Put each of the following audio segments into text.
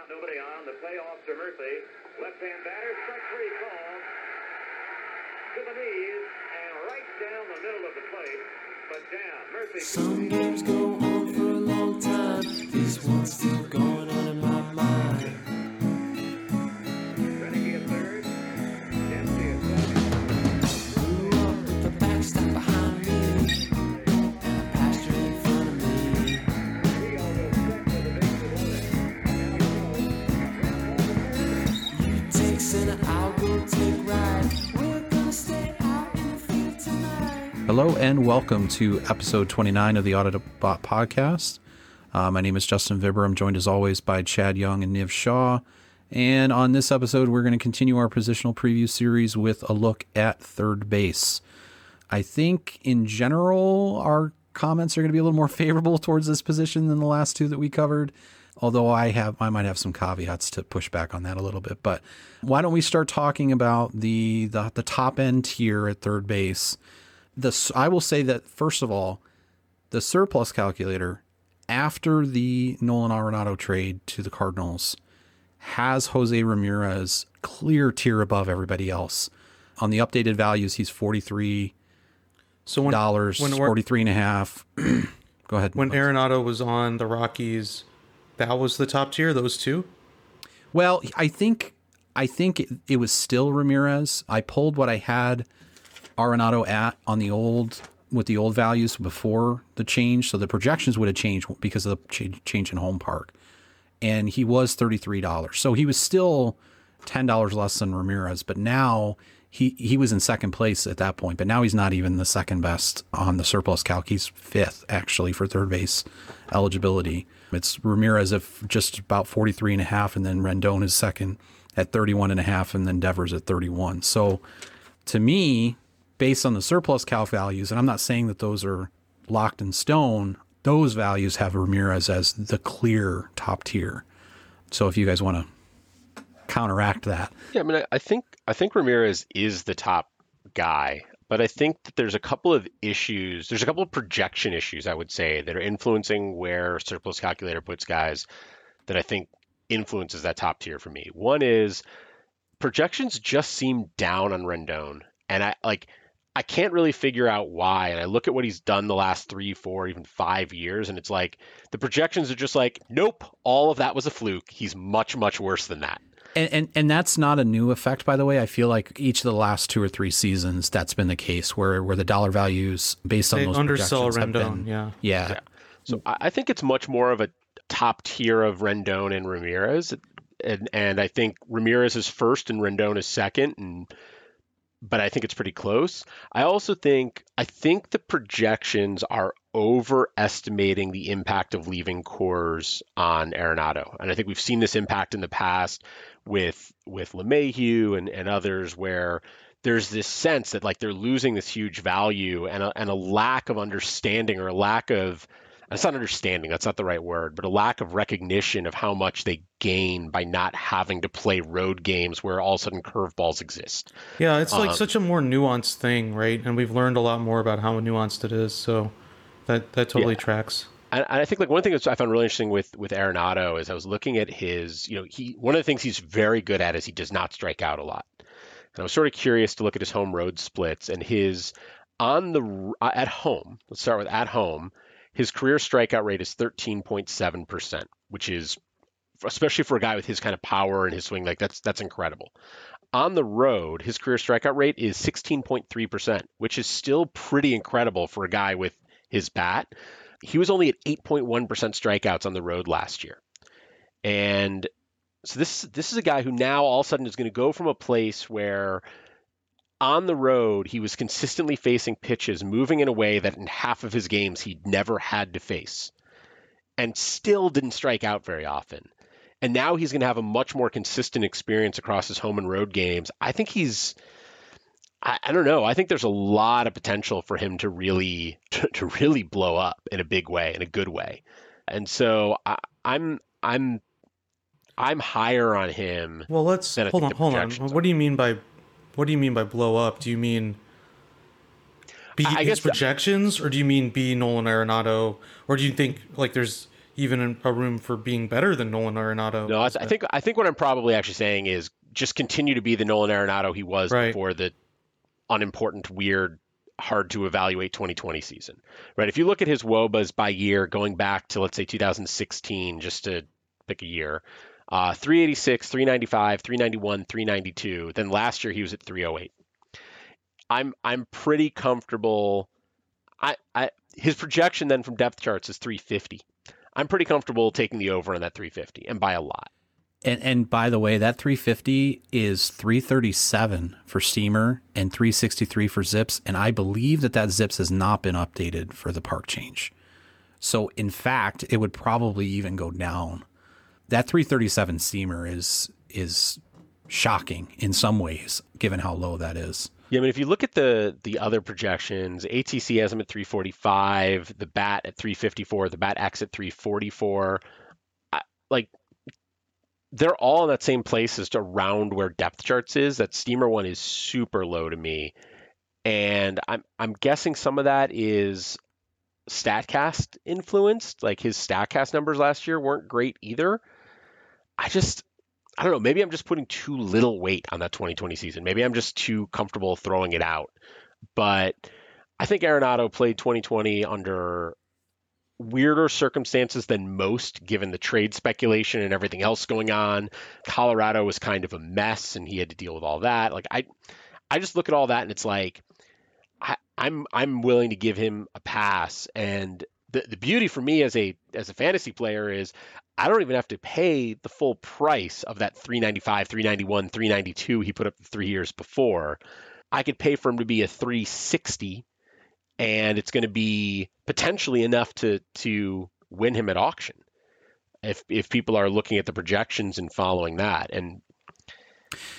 out, nobody on. The playoff to Murphy. Left-hand batter, strike three call. To the knees and right down the middle of the plate, but down. Murphy. Some games go on for a long time. This one's still going on in my mind. Renegade at third. Dempsey at second. Blew up with the backstop behind me. And a pasture in front of me. You take center, I will take right. Hello and welcome to episode 29 of the OttobotPod podcast. My name is Justin Vibber. I'm joined as always by Chad Young and Niv Shaw. And on this episode, we're going to continue our positional preview series with a look at third base. I think in general, our comments are going to be a little more favorable towards this position than the last two that we covered. Although I might have some caveats to push back on that a little bit. But why don't we start talking about the top end tier at third base? I will say that, first of all, the surplus calculator after the Nolan Arenado trade to the Cardinals has Jose Ramirez clear tier above everybody else. On the updated values, he's $43, $43.5. Go ahead. When Arenado was on the Rockies, that was the top tier, those two? Well, I think it was still Ramirez. I pulled what I had Arenado at with the old values before the change. So the projections would have changed because of the change in home park. And he was $33. So he was still $10 less than Ramirez. But now he was in second place at that point. But now he's not even the second best on the surplus calc. He's fifth, actually, for third base eligibility. It's Ramirez at just about 43.5. And then Rendon is second at 31.5. And then Devers at 31. So to me, based on the surplus calc values, and I'm not saying that those are locked in stone, those values have Ramirez as the clear top tier. So if you guys want to counteract that. Yeah, I mean, I think Ramirez is the top guy, but I think that there's a couple of issues. There's a couple of projection issues, I would say, that are influencing where surplus calculator puts guys that I think influences that top tier for me. One is projections just seem down on Rendon. And I can't really figure out why. And I look at what he's done the last 3, 4, even 5 years. And it's like the projections are just like, nope, all of that was a fluke. He's much, much worse than that. And that's not a new effect, by the way. I feel like each of the last 2 or 3 seasons, that's been the case where the dollar values based on those undersell projections Rendon, have been. Yeah. So I think it's much more of a top tier of Rendon and Ramirez. And I think Ramirez is first and Rendon is second. But I think it's pretty close. I also think the projections are overestimating the impact of leaving Coors on Arenado. And I think we've seen this impact in the past with LeMahieu and others where there's this sense that like they're losing this huge value and a lack of understanding or a lack of – it's not understanding, that's not the right word, but a lack of recognition of how much they gain by not having to play road games where all of a sudden curveballs exist. Yeah, it's like such a more nuanced thing, right? And we've learned a lot more about how nuanced it is, so that totally tracks. And I think like one thing that I found really interesting with Arenado is I was looking at his, you know, one of the things he's very good at is he does not strike out a lot. And I was sort of curious to look at his home road splits and his at home, let's start with at home, his career strikeout rate is 13.7%, which is, especially for a guy with his kind of power and his swing, like that's incredible. On the road, his career strikeout rate is 16.3%, which is still pretty incredible for a guy with his bat. He was only at 8.1% strikeouts on the road last year. And so this is a guy who now all of a sudden is going to go from a place where on the road, he was consistently facing pitches, moving in a way that in half of his games he'd never had to face and still didn't strike out very often. And now he's going to have a much more consistent experience across his home and road games. I think I don't know. I think there's a lot of potential for him to really blow up in a big way, in a good way. And so I'm higher on him. Well, let's hold on. What do you mean by blow up? Do you mean be his projections, or do you mean be Nolan Arenado, or do you think like there's even in a room for being better than Nolan Arenado. No, I think what I'm probably actually saying is just continue to be the Nolan Arenado he was before the unimportant, weird, hard to evaluate 2020 season, right? If you look at his WOBAs by year, going back to, let's say, 2016, just to pick a year, 386, 395, 391, 392. Then last year he was at 308. I'm pretty comfortable. His projection then from depth charts is 350. I'm pretty comfortable taking the over on that 350 and by a lot. And by the way, that 350 is 337 for Steamer and 363 for Zips. And I believe that Zips has not been updated for the park change. So in fact, it would probably even go down. That 337 Steamer is shocking in some ways, given how low that is. Yeah, I mean, if you look at the other projections, ATC has him at 345, the BAT at 354, the BAT-X at 344. They're all in that same place as to around where depth charts is. That Steamer one is super low to me. And I'm guessing some of that is Statcast influenced. Like his Statcast numbers last year weren't great either. I don't know. Maybe I'm just putting too little weight on that 2020 season. Maybe I'm just too comfortable throwing it out. But I think Arenado played 2020 under weirder circumstances than most, given the trade speculation and everything else going on. Colorado was kind of a mess and he had to deal with all that. Like I just look at all that and it's like, I'm willing to give him a pass. And the beauty for me as a fantasy player is I don't even have to pay the full price of that 395, 391, 392 he put up 3 years before. I could pay for him to be a 360, and it's going to be potentially enough to win him at auction if people are looking at the projections and following that. And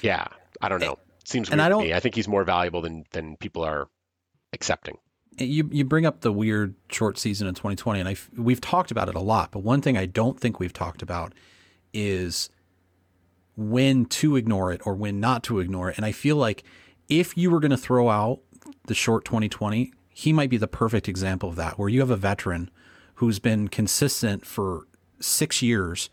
yeah, I don't know. It seems weird to me. I think he's more valuable than people are accepting. You bring up the weird short season in 2020, and we've talked about it a lot, but one thing I don't think we've talked about is when to ignore it or when not to ignore it. And I feel like if you were going to throw out the short 2020, he might be the perfect example of that, where you have a veteran who's been consistent for 6 years,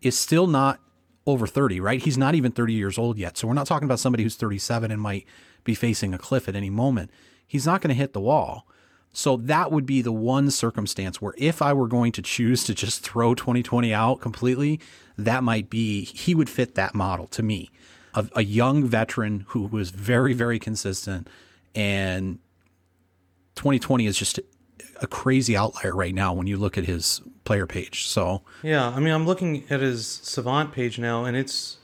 is still not over 30, right? He's not even 30 years old yet. So we're not talking about somebody who's 37 and might be facing a cliff at any moment. He's not going to hit the wall. So that would be the one circumstance where if I were going to choose to just throw 2020 out completely, that might be, he would fit that model to me of a young veteran who was very, very consistent. And 2020 is just a crazy outlier right now when you look at his player page. So, yeah, I mean, I'm looking at his Savant page now, and it's,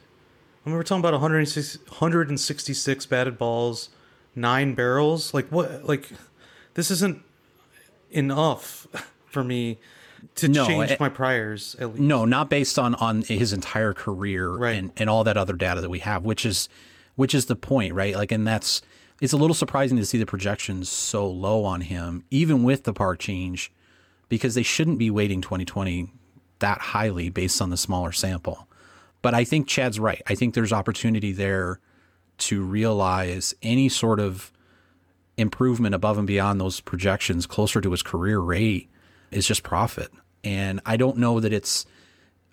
I mean, we're talking about 166 batted balls, 9 barrels. Like what? Like this isn't enough for me to change my priors. At least. No, not based on his entire career and all that other data that we have, which is the point, right? Like, and that's, it's a little surprising to see the projections so low on him, even with the park change, because they shouldn't be weighting 2020 that highly based on the smaller sample. But I think Chad's right. I think there's opportunity there to realize any sort of improvement above and beyond those projections closer to his career rate is just profit. And I don't know that it's,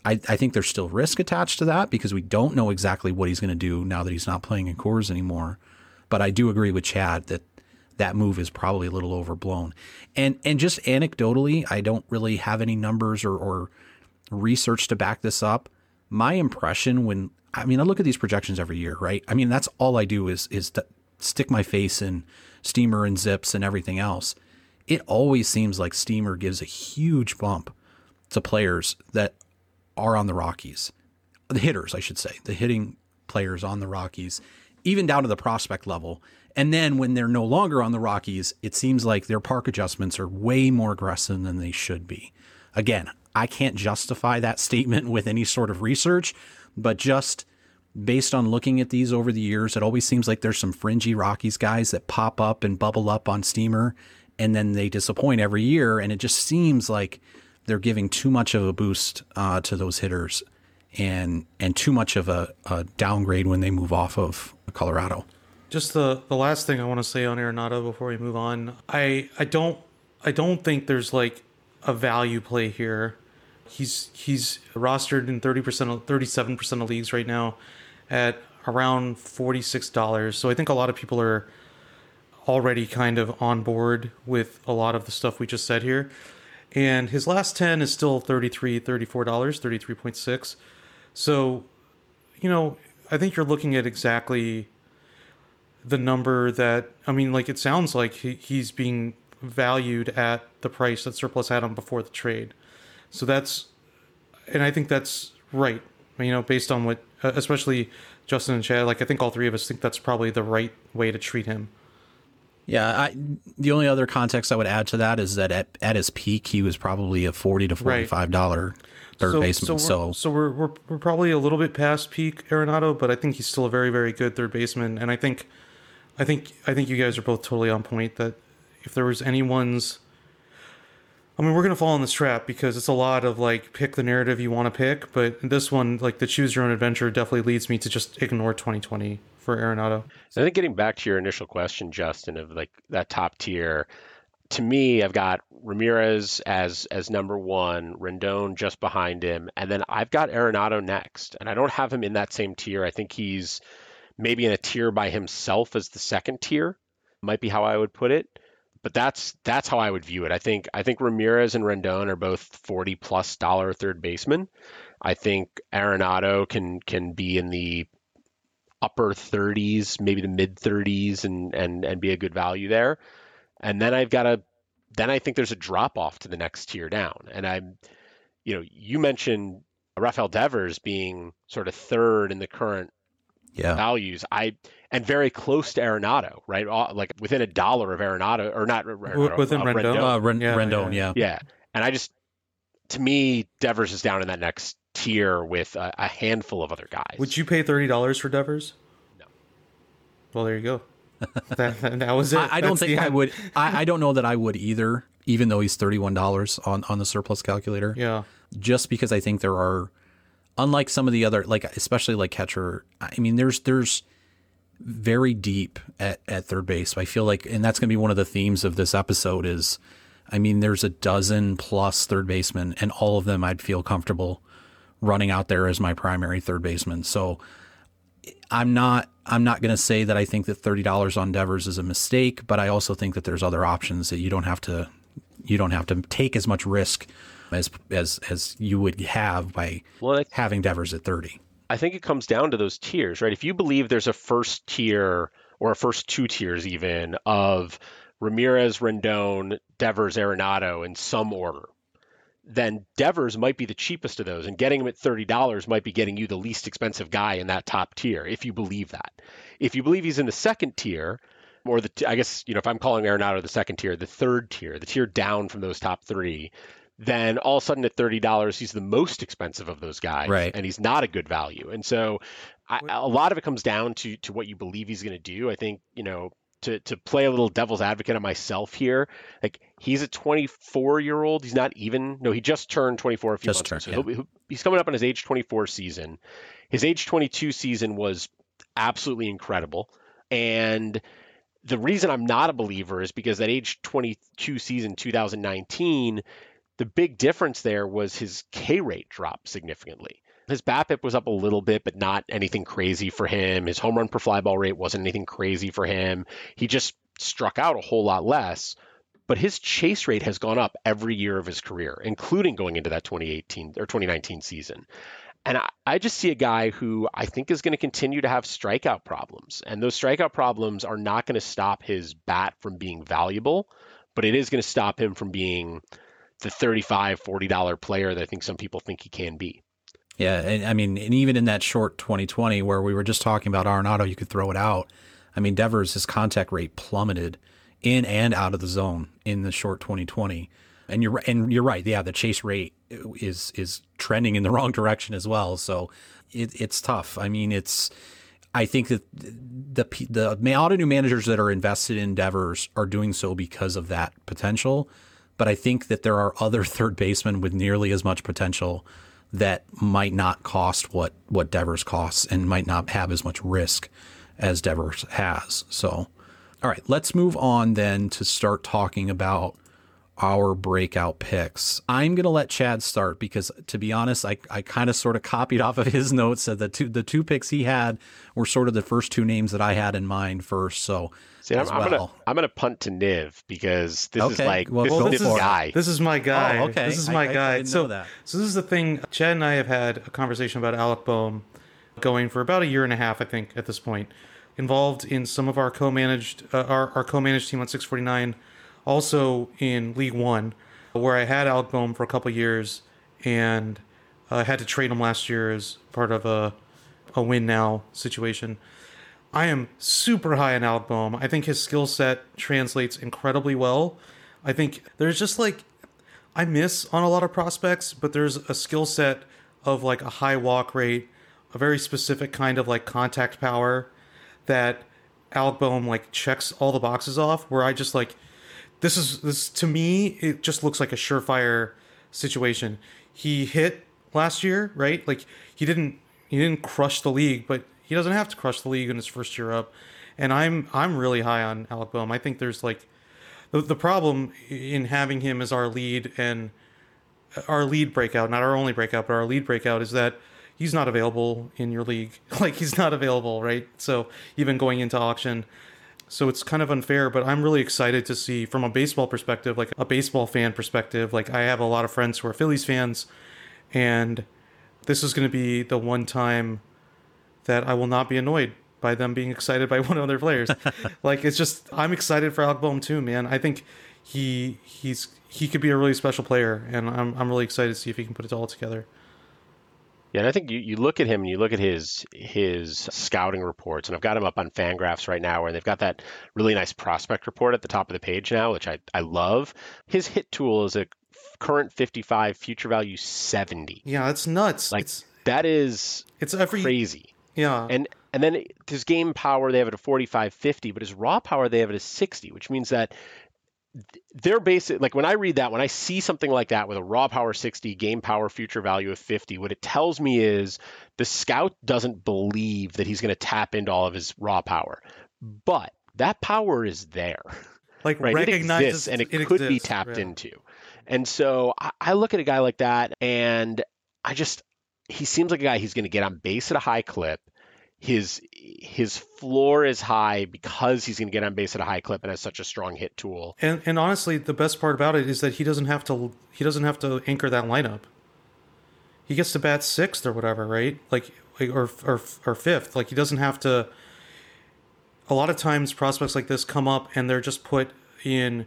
I think there's still risk attached to that because we don't know exactly what he's going to do now that he's not playing in Coors anymore. But I do agree with Chad that move is probably a little overblown. And just anecdotally, I don't really have any numbers or research to back this up. My impression when, I mean, I look at these projections every year, right? I mean, that's all I do is stick my face in Steamer and Zips and everything else. It always seems like Steamer gives a huge bump to players that are on the Rockies. The hitters, I should say. The hitting players on the Rockies, even down to the prospect level. And then when they're no longer on the Rockies, it seems like their park adjustments are way more aggressive than they should be. Again, I can't justify that statement with any sort of research, but just based on looking at these over the years, it always seems like there's some fringy Rockies guys that pop up and bubble up on Steamer, and then they disappoint every year. And it just seems like they're giving too much of a boost to those hitters and too much of a downgrade when they move off of Colorado. Just the last thing I want to say on Arenado before we move on, I don't think there's like a value play here. He's rostered in 37% of leagues right now at around $46. So I think a lot of people are already kind of on board with a lot of the stuff we just said here. And his last 10 is still $33.6. So, you know, I think you're looking at exactly the number that, I mean, like, it sounds like he's being valued at the price that Surplus had him before the trade. So that's, and I think that's right, you know, based on what, especially Justin and Chad, like, I think all three of us think that's probably the right way to treat him. Yeah, the only other context I would add to that is that at his peak, he was probably a $40 to $45 third baseman. So we're probably a little bit past peak Arenado, but I think he's still a very, very good third baseman. And I think you guys are both totally on point that if there was anyone's, I mean, we're going to fall in this trap because it's a lot of like pick the narrative you want to pick, but this one, like the choose your own adventure, definitely leads me to just ignore 2020 for Arenado. So I think getting back to your initial question, Justin, of like that top tier, to me, I've got Ramirez as number one, Rendon just behind him, and then I've got Arenado next. And I don't have him in that same tier. I think he's maybe in a tier by himself as the second tier, might be how I would put it. But that's how I would view it. I think Ramirez and Rendon are both $40+ third basemen. I think Arenado can be in the upper 30s, maybe the mid 30s, and be a good value there. And then I think there's a drop off to the next tier down. And you mentioned Rafael Devers being sort of third in the current values. And very close to Arenado, right? Like within $1 of Arenado, or not within Rendon. Rendon. And to me, Devers is down in that next tier with a handful of other guys. Would you pay $30 for Devers? No. Well, there you go. That was it. I don't think I would. I don't know that I would either, even though he's $31 on the surplus calculator. Yeah. Just because I think there are, unlike some of the other, like especially like catcher, I mean, there's very deep at third base. I feel like, and that's going to be one of the themes of this episode is, I mean, there's a dozen plus third basemen, and all of them I'd feel comfortable running out there as my primary third baseman. So I'm not going to say that I think that $30 on Devers is a mistake, but I also think that there's other options that you don't have to take as much risk as you would have by having Devers at 30. I think it comes down to those tiers, right? If you believe there's a first tier or a first two tiers even of Ramirez, Rendon, Devers, Arenado in some order, then Devers might be the cheapest of those, and getting him at $30 might be getting you the least expensive guy in that top tier, if you believe that. If you believe he's in the second tier, or if I'm calling Arenado the second tier, the third tier, the tier down from those top three, then all of a sudden at $30, he's the most expensive of those guys, right? And he's not a good value. And so a lot of it comes down to what you believe he's going to do. I think, you know, to play a little devil's advocate on myself here, like he's a 24-year-old. He's not even, no, he just turned 24 a few months ago. So yeah. He's coming up on his age 24 season. His age 22 season was absolutely incredible. And the reason I'm not a believer is because that age 22 season, 2019, the big difference there was his K rate dropped significantly. His BABIP was up a little bit, but not anything crazy for him. His home run per fly ball rate wasn't anything crazy for him. He just struck out a whole lot less, but his chase rate has gone up every year of his career, including going into that 2018 or 2019 season. And I just see a guy who I think is going to continue to have strikeout problems. And those strikeout problems are not going to stop his bat from being valuable, but it is going to stop him from being the $35, $40 player that I think some people think he can be. Yeah, and I mean, and even in that short 2020 where we were just talking about Arenado, you could throw it out. I mean, Devers, his contact rate plummeted in and out of the zone in the short 2020. And you're right. Yeah, the chase rate is trending in the wrong direction as well. So it's tough. I mean, I think that the Ottoneu managers that are invested in Devers are doing so because of that potential. But I think that there are other third basemen with nearly as much potential that might not cost what Devers costs and might not have as much risk as Devers has. So, all right, let's move on then to start talking about our breakout picks. I'm going to let Chad start because, to be honest, I kind of sort of copied off of his notes that the two picks he had were sort of the first two names that I had in mind first. So I'm going to punt to Niv because this is like this is Niv's guy. This is my guy. Oh, okay. This is my guy. I didn't know that. So this is the thing. Chad and I have had a conversation about Alec Bohm going for about a year and a half, I think, at this point. Involved in some of our co-managed our co-managed team on 649, also in League One, where I had Alec Bohm for a couple of years and I had to trade him last year as part of a win now situation. I am super high on Alec Bohm. I think his skill set translates incredibly well. I think there's just like, I miss on a lot of prospects, but there's a skill set of like a high walk rate, a very specific kind of like contact power that Alec Bohm like checks all the boxes off, where I just like, This to me, it just looks like a surefire situation. He hit last year, right? Like he didn't crush the league, but he doesn't have to crush the league in his first year up. And I'm really high on Alec Bohm. I think there's like the problem in having him as our lead and our lead breakout, not our only breakout, but our lead breakout, is that he's not available in your league. Like he's not available, right? So even going into auction. So it's kind of unfair, but I'm really excited to see from a baseball perspective, like a baseball fan perspective, like I have a lot of friends who are Phillies fans, and this is going to be the one time that I will not be annoyed by them being excited by one of their players. Like, it's just, I'm excited for Alec Bohm too, man. I think he could be a really special player, and I'm really excited to see if he can put it all together. Yeah, and I think you look at him and you look at his scouting reports, and I've got him up on Fangraphs right now, where they've got that really nice prospect report at the top of the page now, which I love. His hit tool is a current 55, future value 70. Yeah, that's nuts. Like it's crazy. Yeah, and then his game power they have it at 45-50, but his raw power they have it at 60, which means that they're basic. Like when I read that, when I see something like that with a raw power 60, game power, future value of 50, what it tells me is the scout doesn't believe that he's going to tap into all of his raw power, but that power is there. Like right? Recognizes, and it could be tapped into. And so I look at a guy like that, and he seems like a guy, he's going to get on base at a high clip. His floor is high because he's going to get on base at a high clip and has such a strong hit tool. And honestly, the best part about it is that he doesn't have to anchor that lineup. He gets to bat sixth or whatever, right? Like or fifth. Like he doesn't have to. A lot of times, prospects like this come up and they're just put in.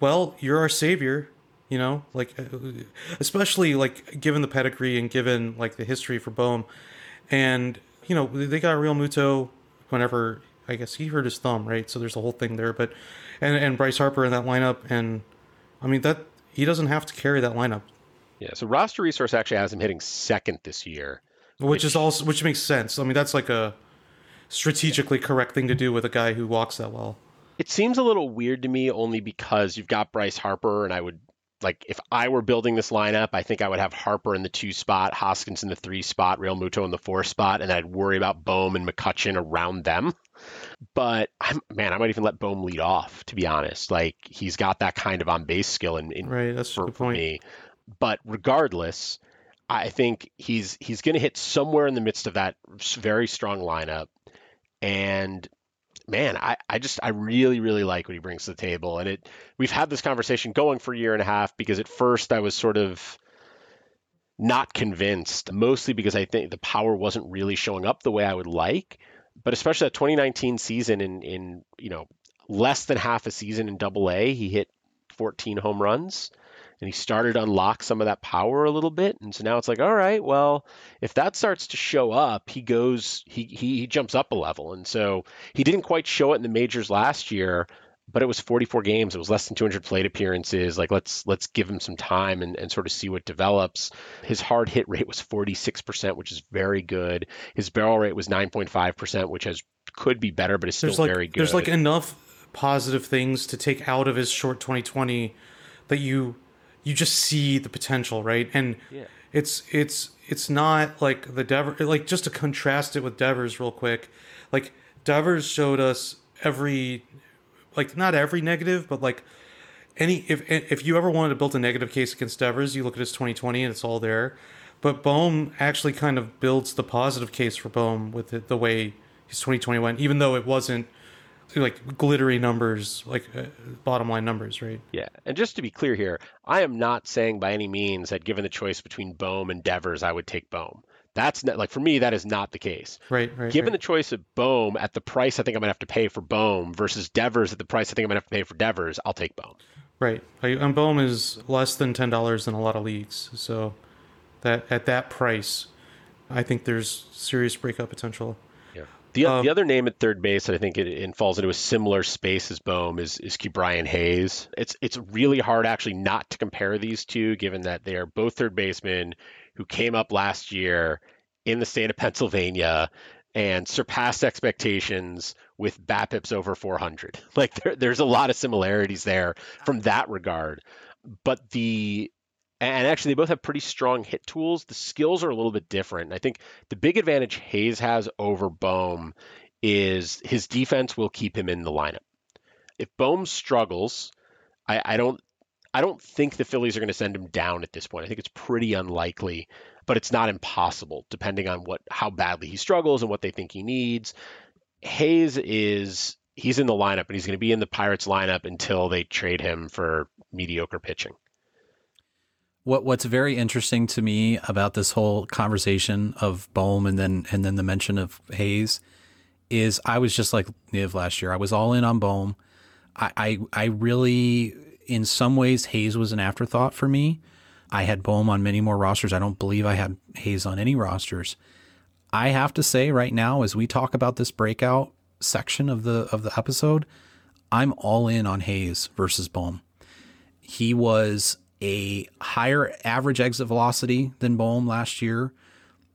Well, you're our savior, you know. Like especially like given the pedigree and given like the history for Bohm, and. You know, they got Realmuto whenever, I guess he hurt his thumb, right? So there's the whole thing there. But and Bryce Harper in that lineup. And I mean, that he doesn't have to carry that lineup. Yeah. So Roster Resource actually has him hitting second this year. Which makes sense. I mean, that's like a strategically correct thing to do with a guy who walks that well. It seems a little weird to me only because you've got Bryce Harper, and I would. Like if I were building this lineup, I think I would have Harper in the 2 spot, Hoskins in the 3 spot, Realmuto in the 4 spot, and I'd worry about Bohm and McCutchen around them. But I might even let Bohm lead off, to be honest. Like he's got that kind of on base skill in right, that's for me. But regardless, I think he's going to hit somewhere in the midst of that very strong lineup. And man, I really, really like what he brings to the table. And we've had this conversation going for a year and a half, because at first I was sort of not convinced, mostly because I think the power wasn't really showing up the way I would like. But especially that 2019 season in you know, less than half a season in AA, he hit 14 home runs. And he started to unlock some of that power a little bit. And so now it's like, all right, well, if that starts to show up, he jumps up a level. And so he didn't quite show it in the majors last year, but it was 44 games. It was less than 200 plate appearances. Like let's give him some time and sort of see what develops. His hard hit rate was 46%, which is very good. His barrel rate was 9.5%, which could be better, but it's still very good. There's like enough positive things to take out of his short 2020 that you just see the potential, right? And yeah. It's not like the Devers, like just to contrast it with Devers real quick, like Devers showed us every, like not every negative, but like if you ever wanted to build a negative case against Devers, you look at his 2020 and it's all there. But Bohm actually kind of builds the positive case for Bohm with the way his 2020 went, even though it wasn't like glittery numbers, like bottom line numbers, right? Yeah. And just to be clear here, I am not saying by any means that given the choice between Bohm and Devers, I would take Bohm. That's not, like, for me, that is not the case. Right. Given the choice of Bohm at the price I think I'm going to have to pay for Bohm versus Devers at the price I think I'm going to have to pay for Devers, I'll take Bohm. Right. And Bohm is less than $10 in a lot of leagues. So that at that price, I think there's serious breakup potential. Yeah. The other name at third base that I think it falls into a similar space as Bohm is Ke'Bryan Hayes. It's really hard actually not to compare these two, given that they are both third basemen who came up last year in the state of Pennsylvania and surpassed expectations with BABIPs over 400. Like there's a lot of similarities there from that regard. But and actually they both have pretty strong hit tools. The skills are a little bit different. And I think the big advantage Hayes has over Bohm is his defense will keep him in the lineup. If Bohm struggles, I don't think the Phillies are going to send him down at this point. I think it's pretty unlikely, but it's not impossible, depending on how badly he struggles and what they think he needs. Hayes he's in the lineup, and he's going to be in the Pirates lineup until they trade him for mediocre pitching. What's very interesting to me about this whole conversation of Bohm and then the mention of Hayes is I was just like Niv last year. I was all in on Bohm. I really... In some ways, Hayes was an afterthought for me. I had Bohm on many more rosters. I don't believe I had Hayes on any rosters. I have to say right now, as we talk about this breakout section of the episode, I'm all in on Hayes versus Bohm. He was a higher average exit velocity than Bohm last year.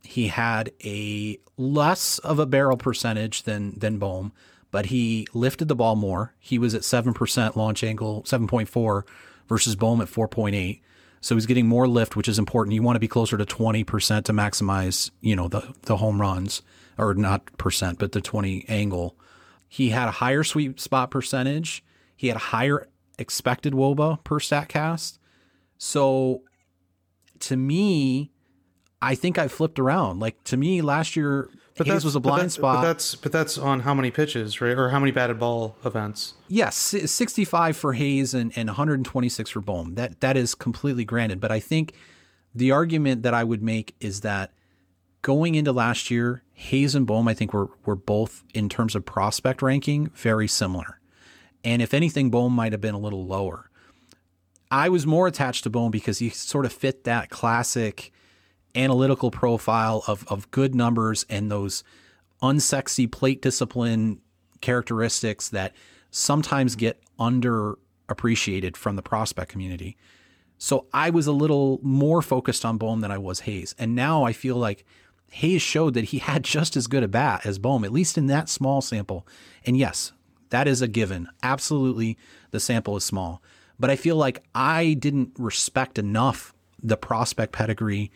He had a less of a barrel percentage than Bohm, but he lifted the ball more. He was at 7% launch angle, 7.4 versus Bohm at 4.8. So he's getting more lift, which is important. You want to be closer to 20% to maximize, the home runs, or not percent, but the 20 angle. He had a higher sweet spot percentage. He had a higher expected WOBA per Statcast. So to me, I think I flipped around. Like, to me, last year, Hayes was a blind spot. But that's on how many pitches, right? Or how many batted ball events? Yes, 65 for Hayes and 126 for Bohm. That is completely granted. But I think the argument that I would make is that going into last year, Hayes and Bohm, I think, were both, in terms of prospect ranking, very similar. And if anything, Bohm might have been a little lower. I was more attached to Bohm because he sort of fit that classic analytical profile of good numbers and those unsexy plate discipline characteristics that sometimes get underappreciated from the prospect community. So I was a little more focused on Bohm than I was Hayes. And now I feel like Hayes showed that he had just as good a bat as Bohm, at least in that small sample. And yes, that is a given. Absolutely, the sample is small. But I feel like I didn't respect enough the prospect pedigree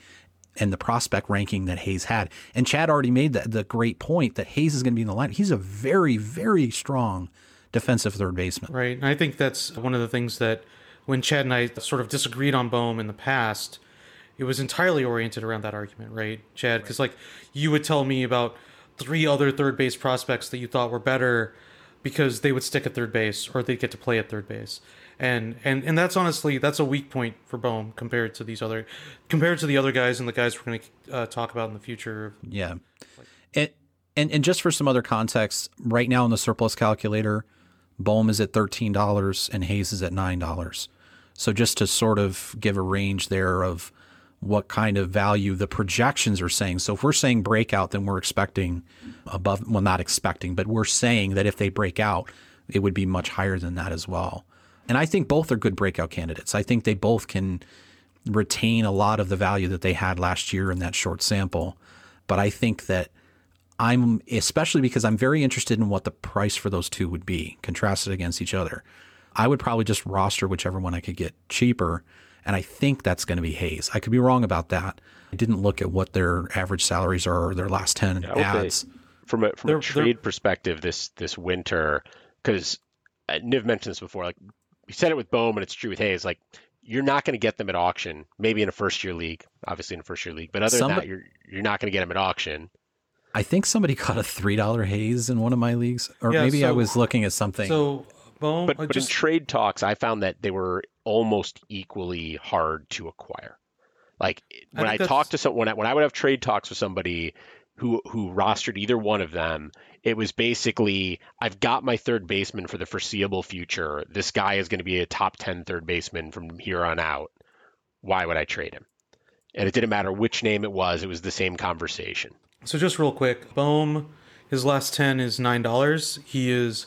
and the prospect ranking that Hayes had. And Chad already made the great point that Hayes is going to be in the lineup. He's a very, very strong defensive third baseman. Right. And I think that's one of the things that when Chad and I sort of disagreed on Bohm in the past, it was entirely oriented around that argument, right, Chad? Because, right, like, you would tell me about three other third base prospects that you thought were better because they would stick at third base or they'd get to play at third base. And that's honestly, that's a weak point for Bohm compared to the other guys and the guys we're going to talk about in the future. Yeah. And just for some other context, right now in the surplus calculator, Bohm is at $13 and Hayes is at $9. So just to sort of give a range there of what kind of value the projections are saying. So if we're saying breakout, then we're expecting above, well, not expecting, but we're saying that if they break out, it would be much higher than that as well. And I think both are good breakout candidates. I think they both can retain a lot of the value that they had last year in that short sample. But I think that especially because I'm very interested in what the price for those two would be contrasted against each other. I would probably just roster whichever one I could get cheaper. And I think that's going to be Hayes. I could be wrong about that. I didn't look at what their average salaries are or their last 10 ads. From a trade perspective this winter, because Niv mentioned this before, like, we said it with Bohm, and it's true with Hayes. Like, you're not going to get them at auction. Maybe in a first-year league, obviously in a first-year league. But other than that, you're not going to get them at auction. I think somebody caught a $3 Hayes in one of my leagues, or maybe I was looking at something. So Bohm, but in trade talks, I found that they were almost equally hard to acquire. Like when I talked to someone, when I would have trade talks with somebody who rostered either one of them, it was basically, I've got my third baseman for the foreseeable future. This guy is going to be a top 10 third baseman from here on out. Why would I trade him? And it didn't matter which name it was the same conversation. So just real quick, Bohm, his last 10 is $9. He is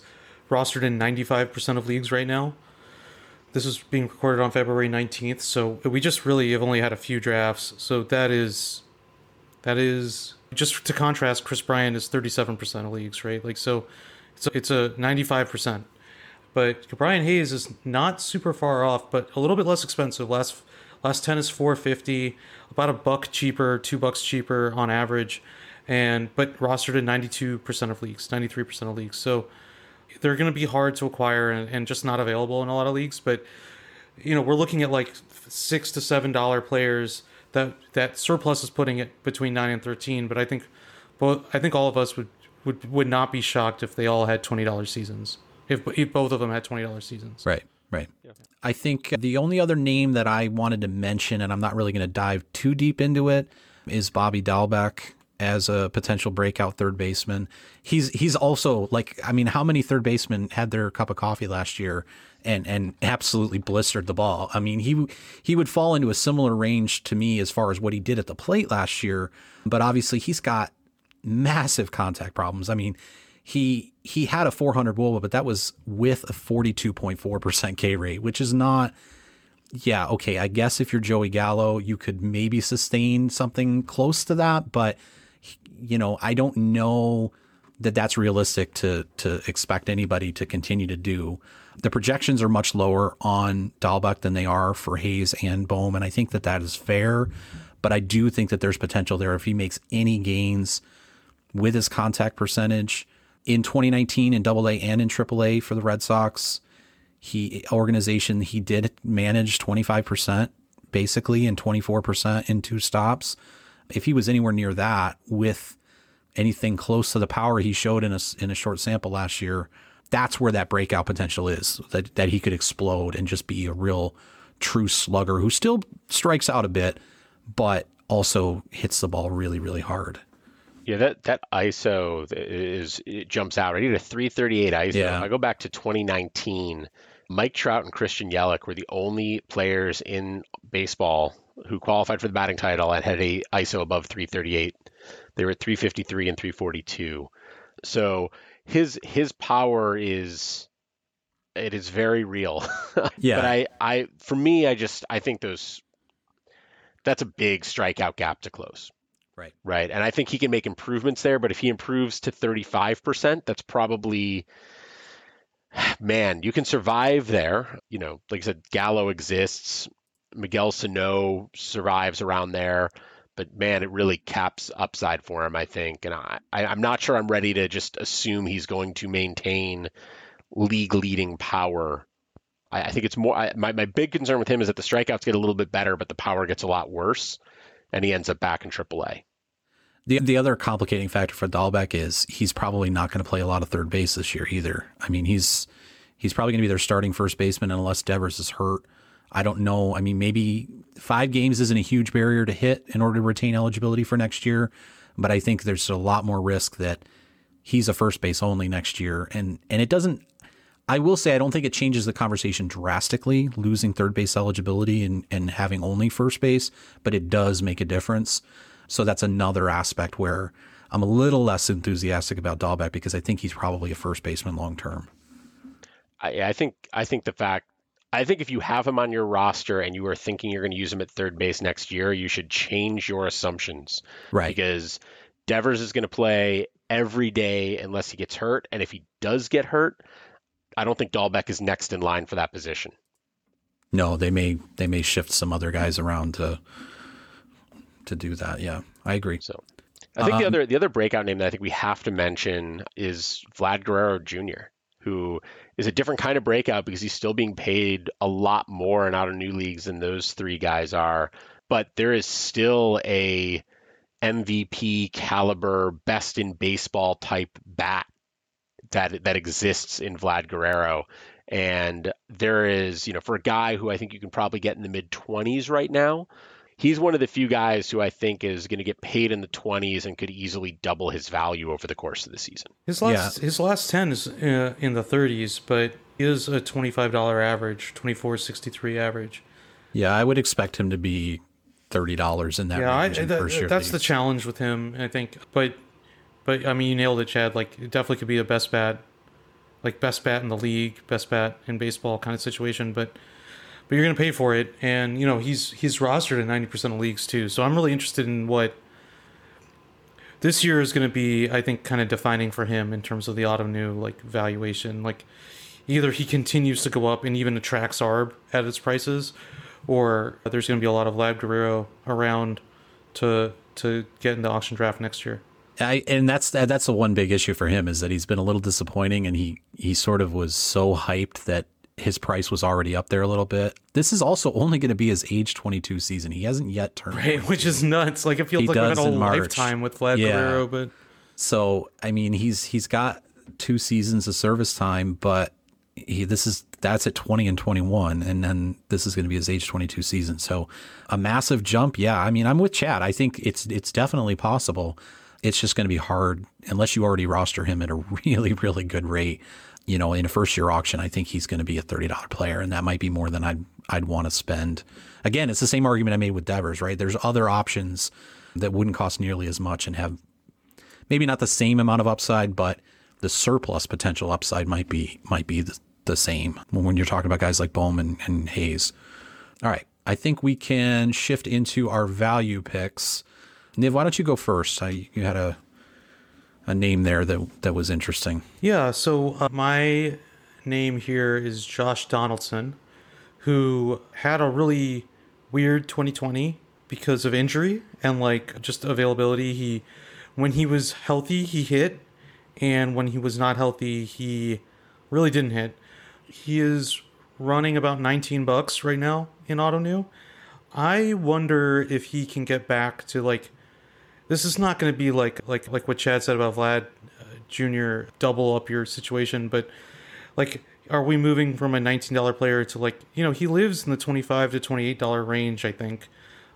rostered in 95% of leagues right now. This is being recorded on February 19th, so we just really have only had a few drafts. So that is just to contrast, Kris Bryant is 37% of leagues, right? Like, so it's a 95%. But Ke'Bryan Hayes is not super far off, but a little bit less expensive. Last 10 is $4.50, about $1 cheaper, $2 cheaper on average, but rostered in 92% of leagues, 93% of leagues. So they're going to be hard to acquire and just not available in a lot of leagues. But, you know, we're looking at like $6 to $7 players that surplus is putting it between 9 and 13. But I think all of us would not be shocked if they all had $20 seasons, if both of them had $20 seasons. Right. Yeah. I think the only other name that I wanted to mention, and I'm not really going to dive too deep into it, is Bobby Dalbec as a potential breakout third baseman. He's also like, I mean, how many third basemen had their cup of coffee last year and absolutely blistered the ball? I mean, he would fall into a similar range to me as far as what he did at the plate last year, but obviously he's got massive contact problems. I mean, he had a 400 WOBA, but that was with a 42.4% K rate, which is not. Yeah, okay. I guess if you're Joey Gallo, you could maybe sustain something close to that, but you know, I don't know that that's realistic to expect anybody to continue to do. The projections are much lower on Dalbec than they are for Hayes and Bohm, and I think that is fair, but I do think that there's potential there if he makes any gains with his contact percentage. In 2019 in AA and in AAA for the Red Sox organization, he did manage 25% basically and 24% in two stops. If he was anywhere near that with anything close to the power he showed in a short sample last year, that's where that breakout potential is, that he could explode and just be a real true slugger who still strikes out a bit, but also hits the ball really, really hard. Yeah, that ISO it jumps out. I need a 338 ISO. Yeah. If I go back to 2019, Mike Trout and Christian Yelich were the only players in baseball who qualified for the batting title and had a ISO above 338. They were at 353 and 342. So his power is very real. Yeah. But I think that's a big strikeout gap to close. Right. And I think he can make improvements there, but if he improves to 35%, that's probably, man, you can survive there. You know, like I said, Gallo exists. Miguel Sano survives around there, but man, it really caps upside for him, I think. And I'm not sure I'm ready to just assume he's going to maintain league leading power. I think it's more, my big concern with him is that the strikeouts get a little bit better, but the power gets a lot worse. And he ends up back in AAA. The other complicating factor for Dalbec is he's probably not going to play a lot of third base this year either. I mean, he's probably going to be their starting first baseman unless Devers is hurt. I don't know. I mean, maybe 5 games isn't a huge barrier to hit in order to retain eligibility for next year, but I think there's a lot more risk that he's a first base only next year. And it doesn't. I will say I don't think it changes the conversation drastically, losing third base eligibility and having only first base, but it does make a difference. So that's another aspect where I'm a little less enthusiastic about Dalbec because I think he's probably a first baseman long term. I think if you have him on your roster and you are thinking you're going to use him at third base next year, you should change your assumptions. Right. Because Devers is going to play every day unless he gets hurt. And if he does get hurt, I don't think Dalbec is next in line for that position. No, they may shift some other guys around to do that. Yeah, I agree. So I think the other breakout name that I think we have to mention is Vlad Guerrero Jr., who is a different kind of breakout because he's still being paid a lot more in Ottoneu leagues than those three guys are. But there is still a MVP caliber, best in baseball type bat that exists in Vlad Guerrero. And there is, for a guy who I think you can probably get in the mid-20s right now, he's one of the few guys who I think is going to get paid in the 20s and could easily double his value over the course of the season. His last 10 is in the 30s, but he is a $25 average, $24.63 average. Yeah, I would expect him to be $30 in that range. That's the challenge with him, I think. But I mean, you nailed it, Chad. Like, it definitely could be a best bat, like best bat in the league, best bat in baseball kind of situation. But you're going to pay for it, and he's rostered in 90% of leagues too. So I'm really interested in what this year is going to be. I think kind of defining for him in terms of the Ottoneu valuation. Like, either he continues to go up and even attracts ARB at its prices, or there's going to be a lot of Vlad Guerrero around to get in the auction draft next year. And that's the one big issue for him, is that he's been a little disappointing, and he sort of was so hyped that his price was already up there a little bit. This is also only going to be his age 22 season. He hasn't yet turned 22. Right, which is nuts. Like, it feels like we've had a lifetime with Vlad Guerrero. But so, I mean, he's got 2 seasons of service time, but that's at 20 and 21, and then this is going to be his age 22 season. So, a massive jump. Yeah, I mean, I'm with Chad. I think it's definitely possible. It's just going to be hard unless you already roster him at a really, really good rate. In a first-year auction, I think he's going to be a $30 player, and that might be more than I'd want to spend. Again, it's the same argument I made with Devers, right? There's other options that wouldn't cost nearly as much and have maybe not the same amount of upside, but the surplus potential upside might be the same when you're talking about guys like Bohm and Hayes. All right, I think we can shift into our value picks. Niv, why don't you go first? You had a name there that was interesting. Yeah, so my name here is Josh Donaldson, who had a really weird 2020 because of injury and just availability. When he was healthy, he hit, and when he was not healthy, he really didn't hit. He is running about $19 right now in Ottoneu. I wonder if he can get back to this is not going to be like what Chad said about Vlad Jr. Double up your situation, but are we moving from a $19 player to he lives in the $25 to $28 range, I think,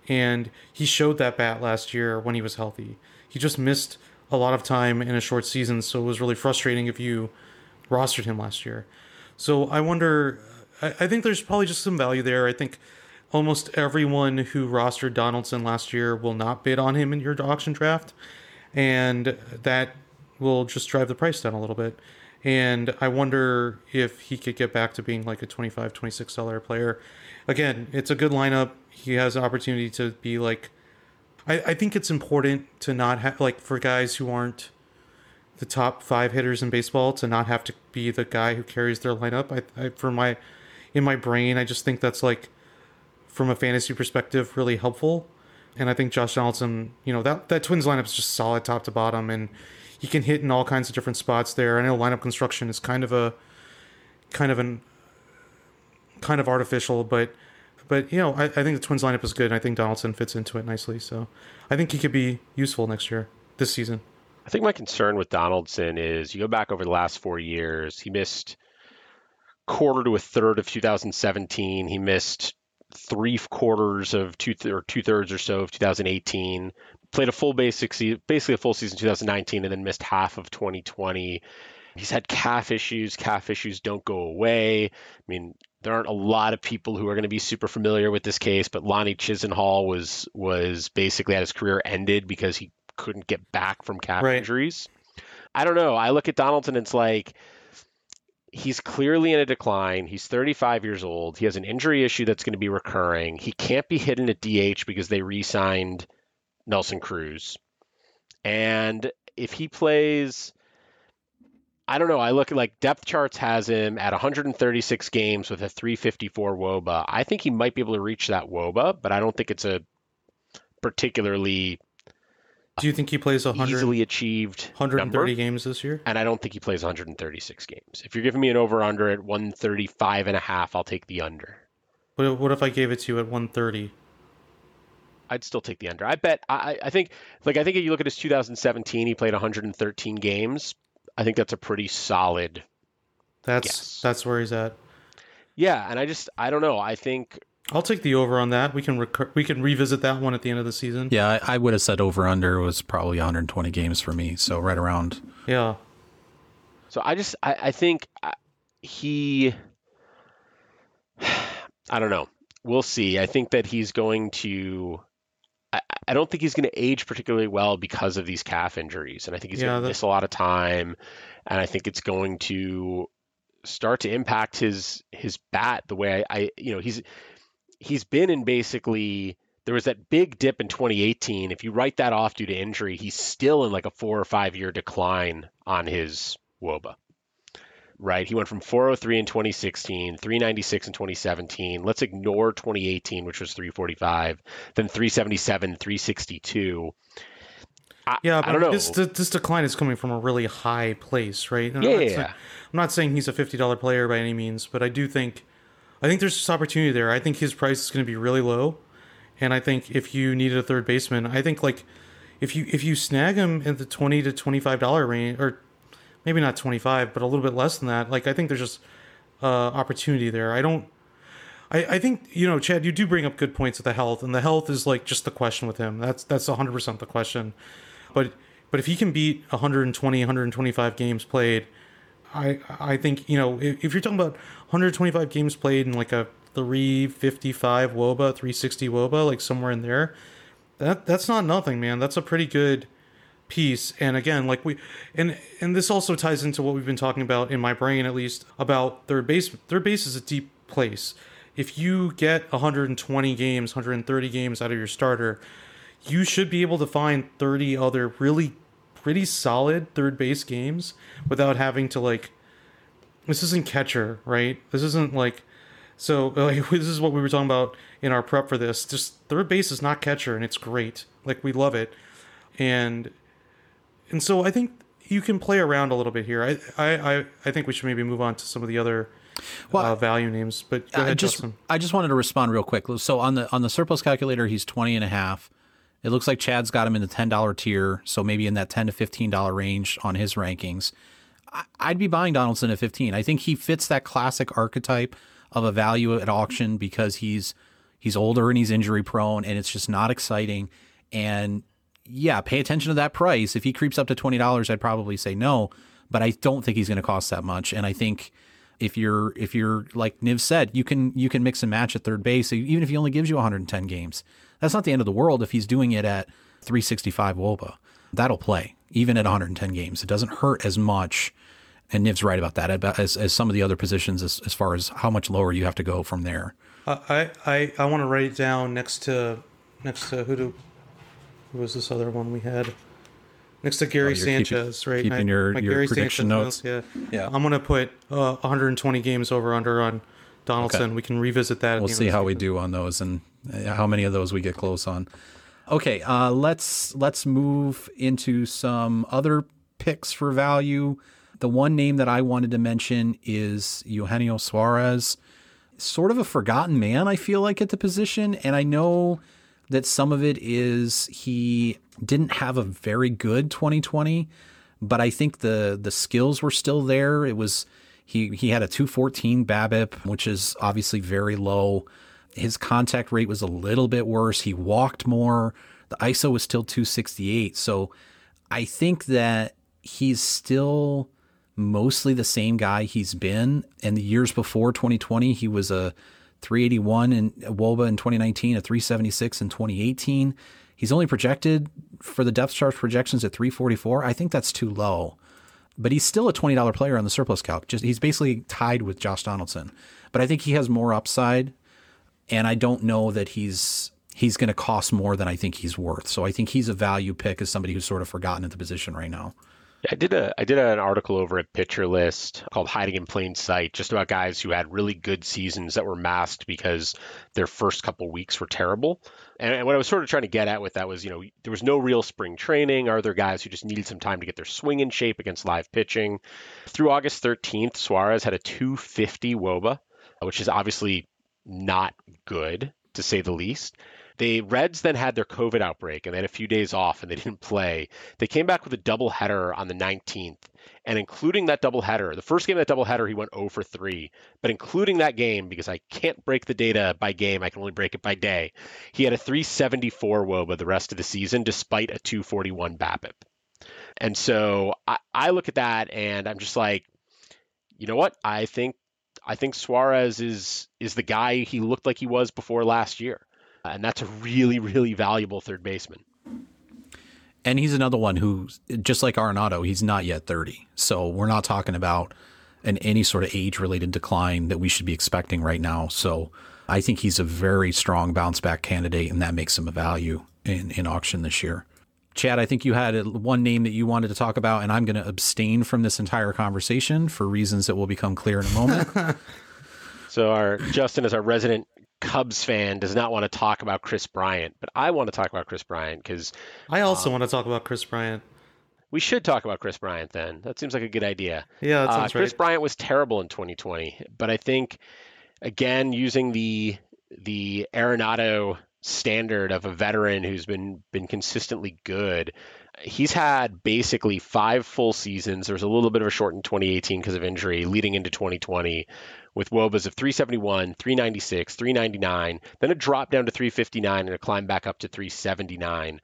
and he showed that bat last year when he was healthy. He just missed a lot of time in a short season, so it was really frustrating if you rostered him last year. So I wonder. I think there's probably just some value there. I think almost everyone who rostered Donaldson last year will not bid on him in your auction draft, and that will just drive the price down a little bit. And I wonder if he could get back to being a $25, $26 player. Again, it's a good lineup. He has an opportunity to be I think it's important to not have, for guys who aren't the top 5 hitters in baseball, to not have to be the guy who carries their lineup. In my brain, I just think that's from a fantasy perspective, really helpful. And I think Josh Donaldson, that Twins lineup is just solid top to bottom, and he can hit in all kinds of different spots there. I know lineup construction is kind of artificial, but I think the Twins lineup is good, and I think Donaldson fits into it nicely. So I think he could be useful this season. I think my concern with Donaldson is, you go back over the last 4 years, he missed quarter to a third of 2017. He missed three quarters of two thirds or so of 2018, played a full basically a full season 2019, and then missed half of 2020. He's had calf issues. Calf issues don't go away. I mean, there aren't a lot of people who are going to be super familiar with this case, but Lonnie Chisenhall was basically had his career ended because he couldn't get back from calf injuries. I don't know. I look at Donaldson, and it's he's clearly in a decline. He's 35 years old. He has an injury issue that's going to be recurring. He can't be hidden at DH because they re-signed Nelson Cruz. And if he plays, I don't know. I look at depth charts has him at 136 games with a 354 WOBA. I think he might be able to reach that WOBA, but I don't think it's a particularly Do you think he plays 100, easily achieved 130 number? Games this year? And I don't think he plays 136 games. If you're giving me an over-under at 135.5, I'll take the under. But what if I gave it to you at 130? I'd still take the under. I bet. I think if you look at his 2017, he played 113 games. I think that's a pretty solid. That's where he's at. Yeah, and I don't know. I think I'll take the over on that. We can revisit that one at the end of the season. Yeah, I would have said over under was probably 120 games for me, so right around. Yeah. So I don't know. We'll see. I think that he's going to. I don't think he's going to age particularly well because of these calf injuries, and I think he's going to miss a lot of time, and I think it's going to start to impact his bat the way he's been in. Basically, there was that big dip in 2018. If you write that off due to injury, he's still in like a 4 or 5 year decline on his WOBA. Right, he went from 403 in 2016, 396 in 2017. Let's ignore 2018, which was 345, then 377, 362. Yeah, but I don't know. This decline is coming from a really high place, right? I'm not saying he's a $50 player by any means, but I think there's this opportunity there. I think his price is going to be really low, and I think if you needed a third baseman, I think like if you snag him in the $20 to $25 range, or maybe not 25, but a little bit less than that. Like, I think there's just opportunity there. I think, Chad, you do bring up good points with the health, and the health is like just the question with him. That's 100% the question. But if he can beat 120, 125 games played, I think, if you're talking about 125 games played in like a 355 WOBA, 360 WOBA, like somewhere in there, that's not nothing, man. That's a pretty good piece. And again, like and this also ties into what we've been talking about in my brain, at least, about third base. Third base is a deep place. If you get 120 games, 130 games out of your starter, you should be able to find 30 other really pretty solid third base games without having to like, this isn't catcher, right? This isn't like, so like, this is what we were talking about in our prep for this. Just third base is not catcher, and it's great. Like, we love it. And so I think you can play around a little bit here. I think we should maybe move on to some of the other value names. But go ahead, Justin. I just wanted to respond real quick. So on the surplus calculator, he's 20.5. It looks like Chad's got him in the $10 tier, so maybe in that $10 to $15 range on his rankings. I'd be buying Donaldson at 15. I think he fits that classic archetype of a value at auction because he's older and he's injury prone, and it's just not exciting. And yeah, pay attention to that price. If he creeps up to $20, I'd probably say no, but I don't think he's going to cost that much. And I think if you're like Niv said, you can mix and match at third base. So even if he only gives you 110 games, that's not the end of the world. If he's doing it at 365 WOBA, that'll play even at 110 games. It doesn't hurt as much. And Niv's right about that, as some of the other positions, as far as how much lower you have to go from there. I want to write it down next to who was this other one we had? Next to Gary Sanchez, right? Keeping your Gary prediction Sanchez notes. Yeah. I'm going to put 120 games over-under on Donaldson. Okay. We can revisit that. We'll see how we do on those and how many of those we get close on. Okay, let's move into some other picks for value. The one name that I wanted to mention is Eugenio Suarez. Sort of a forgotten man, I feel like, at the position. And I know that some of it is he didn't have a very good 2020, but I think the skills were still there. It was he had a 214 BABIP, which is obviously very low. His contact rate was a little bit worse. He walked more. The ISO was still 268. So I think that he's still mostly the same guy he's been. And the years before 2020, he was a 381 in WOBA in 2019, a 376 in 2018. He's only projected for the depth chart projections at 344. I think that's too low, but he's still a $20 player on the surplus calc. He's basically tied with Josh Donaldson, but I think he has more upside, and I don't know that he's going to cost more than I think he's worth. So I think he's a value pick as somebody who's sort of forgotten at the position right now. I did an article over at Pitcher List called Hiding in Plain Sight, just about guys who had really good seasons that were masked because their first couple weeks were terrible. And what I was sort of trying to get at with that was, you know, there was no real spring training. Are there guys who just needed some time to get their swing in shape against live pitching? Through August 13th, Suarez had a 250 WOBA, which is obviously not good, to say the least. The Reds then had their COVID outbreak and they had a few days off and they didn't play. They came back with a doubleheader on the 19th. And including that doubleheader, the first game of that doubleheader, he went 0 for 3. But including that game, because I can't break the data by game, I can only break it by day, he had a 374 WOBA the rest of the season, despite a 241 BABIP. And so I look at that and I'm just like, you know what? I think Suarez is the guy he looked like he was before last year. And that's a really, really valuable third baseman. And he's another one who, just like Arenado, he's not yet 30. So we're not talking about any sort of age-related decline that we should be expecting right now. So I think he's a very strong bounce-back candidate, and that makes him a value in auction this year. Chad, I think you had one name that you wanted to talk about, and I'm going to abstain from this entire conversation for reasons that will become clear in a moment. So Justin is our resident Cubs fan, does not want to talk about Kris Bryant, but I want to talk about Kris Bryant because I also want to talk about Kris Bryant. We should talk about Kris Bryant then. That seems like a good idea. Yeah, that sounds right. Kris Bryant was terrible in 2020, but I think, again, using the Arenado standard of a veteran who's been consistently good, he's had basically 5 full seasons. There was a little bit of a shortened 2018 because of injury leading into 2020 with WOBAs of 371, 396, 399, then a drop down to 359 and a climb back up to 379.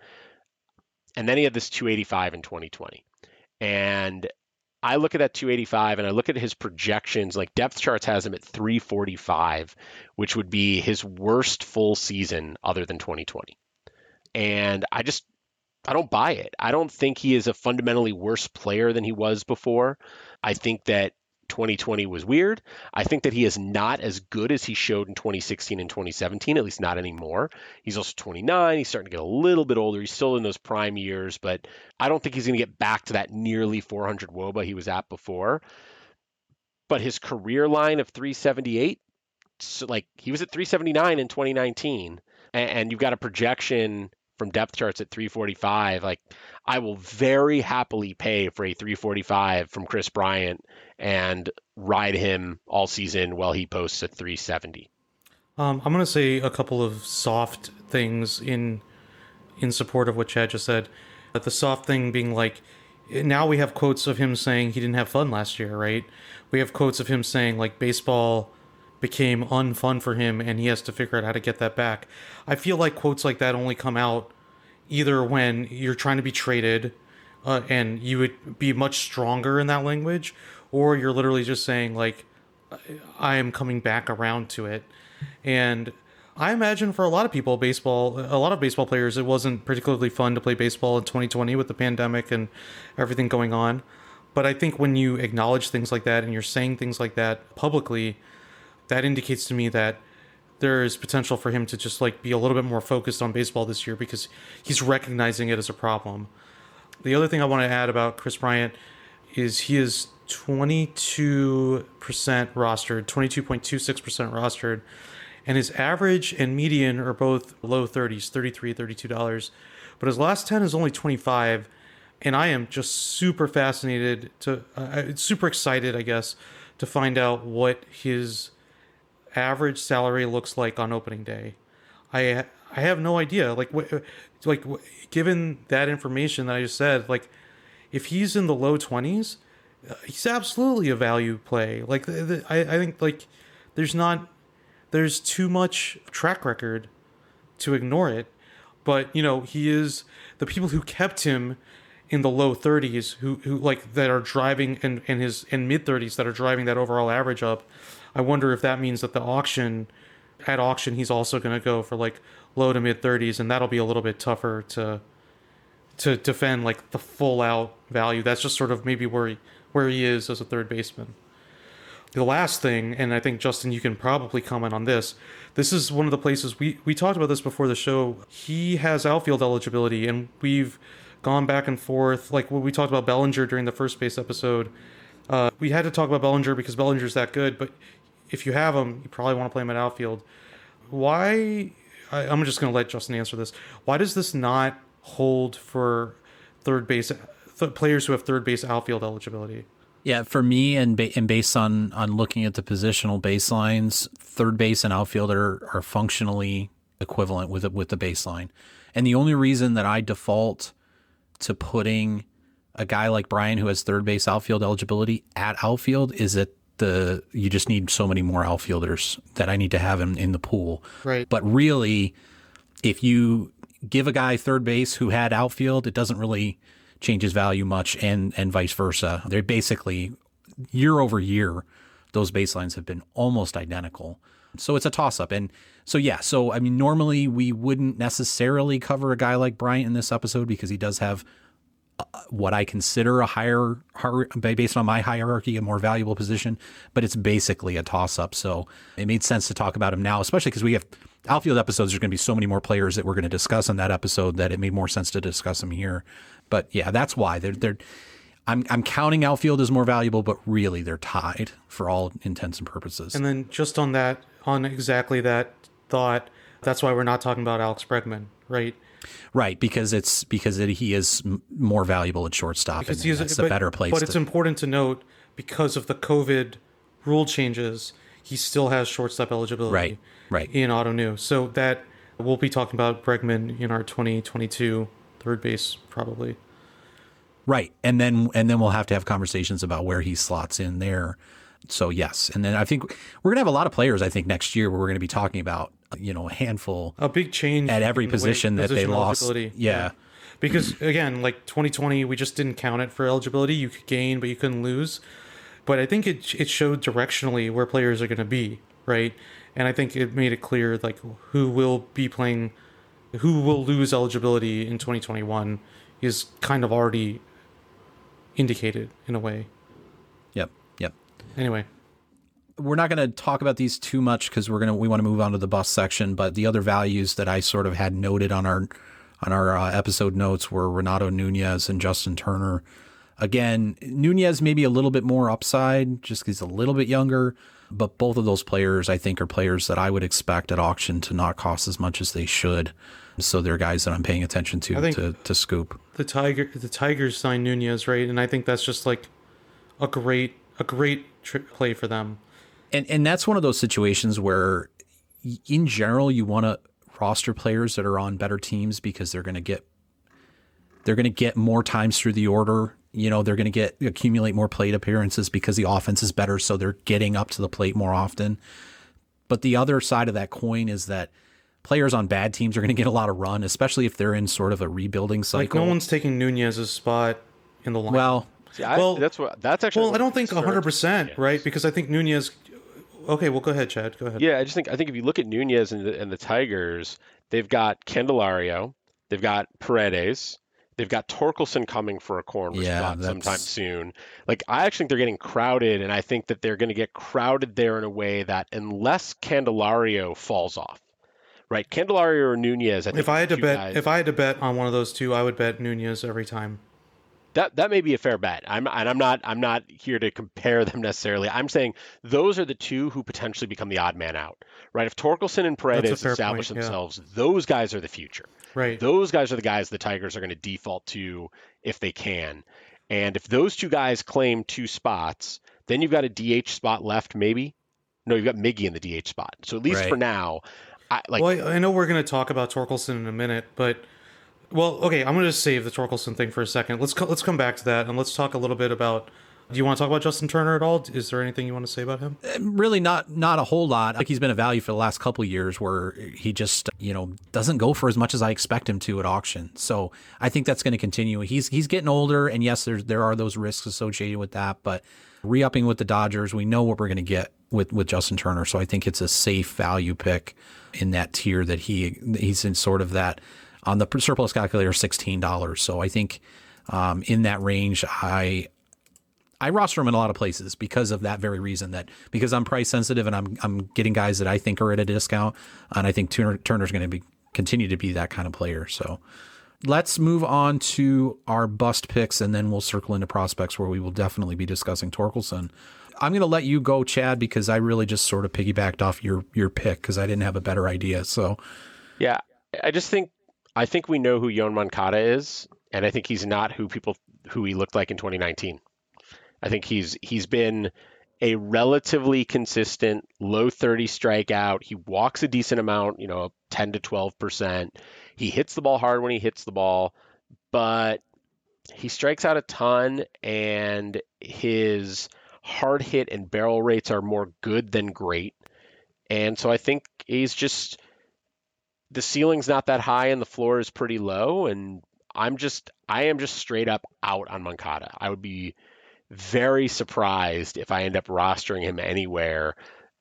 And then he had this 285 in 2020. And I look at that 285 and I look at his projections, like depth charts has him at 345, which would be his worst full season other than 2020. And I don't buy it. I don't think he is a fundamentally worse player than he was before. I think that 2020 was weird. I think that he is not as good as he showed in 2016 and 2017, at least not anymore. He's also 29. He's starting to get a little bit older. He's still in those prime years, but I don't think he's going to get back to that nearly 400 WOBA he was at before. But his career line of 378, so like he was at 379 in 2019, and you've got a projection from depth charts at 345, like I will very happily pay for a 345 from Kris Bryant and ride him all season while he posts a 370. I'm going to say a couple of soft things in support of what Chad just said. But the soft thing being like, now we have quotes of him saying he didn't have fun last year, right? We have quotes of him saying like baseball became unfun for him and he has to figure out how to get that back. I feel like quotes like that only come out either when you're trying to be traded and you would be much stronger in that language, or you're literally just saying like, I am coming back around to it. And I imagine for a lot of people, a lot of baseball players, it wasn't particularly fun to play baseball in 2020 with the pandemic and everything going on. But I think when you acknowledge things like that and you're saying things like that publicly, that indicates to me that there is potential for him to just like be a little bit more focused on baseball this year because he's recognizing it as a problem. The other thing I want to add about Kris Bryant is he is 22% rostered, 22.26% rostered, and his average and median are both low 30s, $33, $32. But his last 10 is only 25, and I am just super fascinated super excited, I guess, to find out what his average salary looks like on opening day. I have no idea. Given that information that I just said, like if he's in the low 20s, he's absolutely a value play. Like I think like there's too much track record to ignore it. But you know, he is the people who kept him in the low 30s who like that are driving and mid 30s that are driving that overall average up. I wonder if that means that at auction, he's also going to go for like low to mid 30s, and that'll be a little bit tougher to defend like the full out value. That's just sort of maybe where he is as a third baseman. The last thing, and I think Justin, you can probably comment on this. This is one of the places we talked about this before the show. He has outfield eligibility, and we've gone back and forth. Like when we talked about Bellinger during the first base episode, we had to talk about Bellinger because Bellinger's that good. But if you have him, you probably want to play him at outfield. Why? I'm just going to let Justin answer this. Why does this not hold for third base players who have third base outfield eligibility? Yeah, for me, and based on looking at the positional baselines, third base and outfield are functionally equivalent with the baseline. And the only reason that I default to putting a guy like Bryant, who has third base outfield eligibility, at outfield is that you just need so many more outfielders that I need to have in the pool. Right. But really, if you give a guy third base who had outfield, it doesn't really change his value much, and vice versa. They're basically, year over year, those baselines have been almost identical. So it's a toss-up. And so, yeah, so, I mean, normally we wouldn't necessarily cover a guy like Bryant in this episode because he does have what I consider a higher, based on my hierarchy, a more valuable position, but it's basically a toss-up. So it made sense to talk about him now, especially because we have outfield episodes. There's going to be so many more players that we're going to discuss on that episode that it made more sense to discuss them here. But yeah, that's why I'm counting outfield as more valuable, but really they're tied for all intents and purposes. And then just on that, on exactly that thought, that's why we're not talking about Alex Bregman, right? Right, because he is more valuable at shortstop, because and that's a better place. But it's important to note, because of the COVID rule changes, he still has shortstop eligibility right. in Ottoneu. So that we'll be talking about Bregman in our 2022 third base probably. Right, and then we'll have to have conversations about where he slots in there. So yes, and then I think we're gonna have a lot of players. I think next year where we're gonna be talking about, you know, a handful, a big change at every position that they lost. Yeah, because again, like 2020, we just didn't count it for eligibility. You could gain, but you couldn't lose. But I think it showed directionally where players are going to be, right? And I think it made it clear like who will be playing, who will lose eligibility in 2021 is kind of already indicated in a way. Yep. Anyway. We're not going to talk about these too much because we want to move on to the bust section. But the other values that I sort of had noted on our episode notes were Renato Nunez and Justin Turner. Again, Nunez maybe a little bit more upside just because he's a little bit younger. But both of those players, I think, are players that I would expect at auction to not cost as much as they should. So they're guys that I'm paying attention to scoop. The Tigers signed Nunez, right? And I think that's just like a great play for them. And that's one of those situations where, in general, you want to roster players that are on better teams because they're going to get more times through the order. You know, they're going to accumulate more plate appearances because the offense is better, so they're getting up to the plate more often. But the other side of that coin is that players on bad teams are going to get a lot of run, especially if they're in sort of a rebuilding cycle. Like no one's taking Nunez's spot in the lineup. Well, I don't think 100%, right? Because I think Nunez. Okay, well, go ahead, Chad. Go ahead. Yeah, I think if you look at Nunez and the Tigers, they've got Candelario, they've got Paredes, they've got Torkelson coming for a corner spot sometime soon. Like, I actually think they're getting crowded, and I think that they're going to get crowded there in a way that unless Candelario falls off, right? Candelario or Nunez. If I had to bet on one of those two, I would bet Nunez every time. That may be a fair bet. I'm not here to compare them necessarily. I'm saying those are the two who potentially become the odd man out, right? If Torkelson and Paredes establish themselves, those guys are the future. Right. Those guys are the guys the Tigers are going to default to if they can. And if those two guys claim two spots, then you've got a DH spot left, maybe. No, you've got Miggy in the DH spot. So at least for now, I know we're going to talk about Torkelson in a minute, but. Well, okay, I'm going to just save the Torkelson thing for a second. Let's come back to that, and let's talk a little bit about... Do you want to talk about Justin Turner at all? Is there anything you want to say about him? Really not a whole lot. Like, he's been a value for the last couple of years where he just, you know, doesn't go for as much as I expect him to at auction. So I think that's going to continue. He's getting older, and yes, there are those risks associated with that, but re-upping with the Dodgers, we know what we're going to get with Justin Turner, so I think it's a safe value pick in that tier that he's in sort of that... On the surplus calculator, $16. So I think in that range, I roster him in a lot of places because of that very reason. That because I'm price sensitive and I'm getting guys that I think are at a discount, and I think Turner's going to continue to be that kind of player. So Let's move on to our bust picks, and then we'll circle into prospects where we will definitely be discussing Torkelson. I'm going to let you go, Chad, because I really just sort of piggybacked off your pick because I didn't have a better idea. So, yeah, I just think we know who Yoán Moncada is, and I think he's not who he looked like in 2019. I think he's been a relatively consistent low 30 strikeout. He walks a decent amount, 10 to 12%. He hits the ball hard when he hits the ball, but he strikes out a ton, and his hard hit and barrel rates are more good than great. And so I think he's just, the ceiling's not that high and the floor is pretty low. And I am just straight up out on Moncada. I would be very surprised if I end up rostering him anywhere,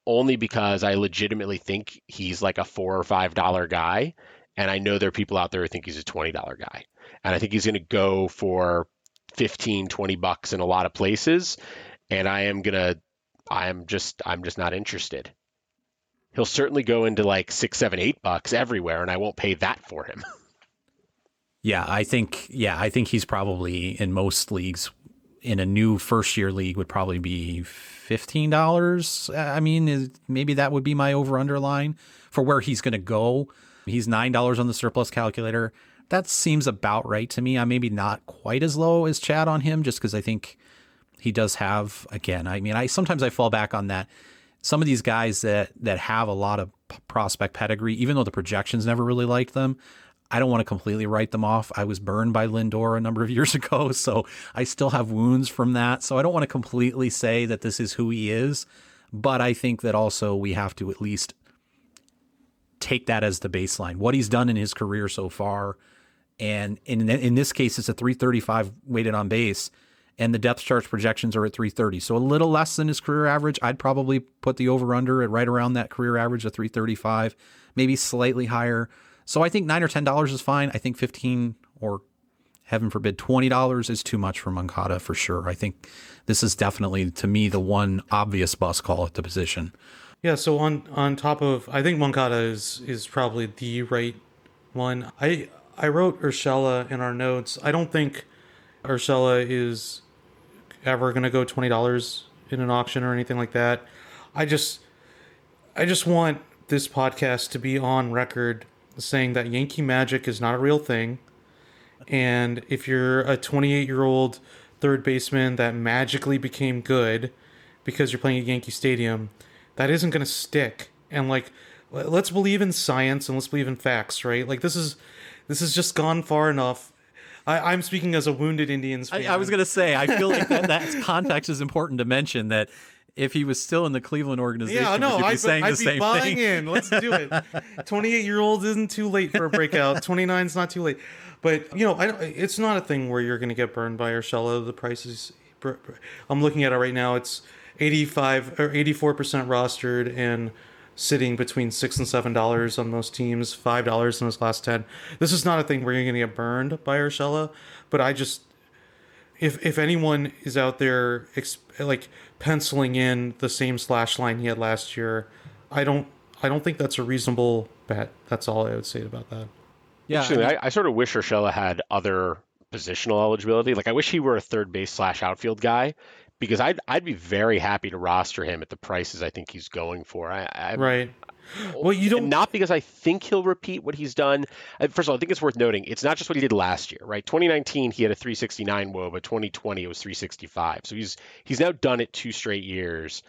only because I legitimately think he's like a $4 or $5 guy. And I know there are people out there who think he's a $20 guy. And I think he's going to go for $15, $20 in a lot of places. And I'm just not interested. He'll certainly go into like $6, $7, $8 everywhere. And I won't pay that for him. I think he's probably in most leagues in a new first year league would probably be $15. I mean, maybe that would be my over underline for where he's going to go. He's $9 on the surplus calculator. That seems about right to me. I'm maybe not quite as low as Chad on him just because I think he does have, again, I mean, sometimes I fall back on that. Some of these guys that have a lot of prospect pedigree, even though the projections never really liked them, I don't want to completely write them off. I was burned by Lindor a number of years ago, so I still have wounds from that. So I don't want to completely say that this is who he is, but I think that also we have to at least take that as the baseline, what he's done in his career so far. And in this case, it's a 335 weighted on base, and the depth charts projections are at 330. So a little less than his career average. I'd probably put the over under at right around that career average of 335, maybe slightly higher. So I think $9 or $10 is fine. I think $15 or, heaven forbid, $20 is too much for Moncada for sure. I think this is definitely, to me, the one obvious bust call at the position. Yeah, so on top of, I think Moncada is probably the right one. I wrote Urshela in our notes. I don't think Urshela is ever going to go $20 in an auction or anything like that. I just want this podcast to be on record saying that Yankee Magic is not a real thing, and if you're a 28-year-old third baseman that magically became good because you're playing at Yankee Stadium, that isn't going to stick. And like, let's believe in science and let's believe in facts, right? Like this has just gone far enough. I'm speaking as a wounded Indians fan. I was going to say, I feel like that context is important to mention that. If he was still in the Cleveland organization, I'd be saying the same thing. Buying in. Let's do it. 28-year-old isn't too late for a breakout. 29's not too late. But, it's not a thing where you're going to get burned by Urshela. The price is, I'm looking at it right now, it's 85 or 84% rostered and sitting between $6 and $7 on most teams, $5 in his last 10. This is not a thing where you're going to get burned by Urshela, but I just... If anyone is out there penciling in the same slash line he had last year, I don't think that's a reasonable bet. That's all I would say about that. Yeah, actually, I sort of wish Urshela had other positional eligibility. Like I wish he were a third base / outfield guy, because I'd be very happy to roster him at the prices I think he's going for. Right. Well, you don't, and not because I think he'll repeat what he's done. First of all, I think it's worth noting it's not just what he did last year, right? 2019 he had a 369 WOBA. 2020 it was 365. So he's now done it 2 straight years.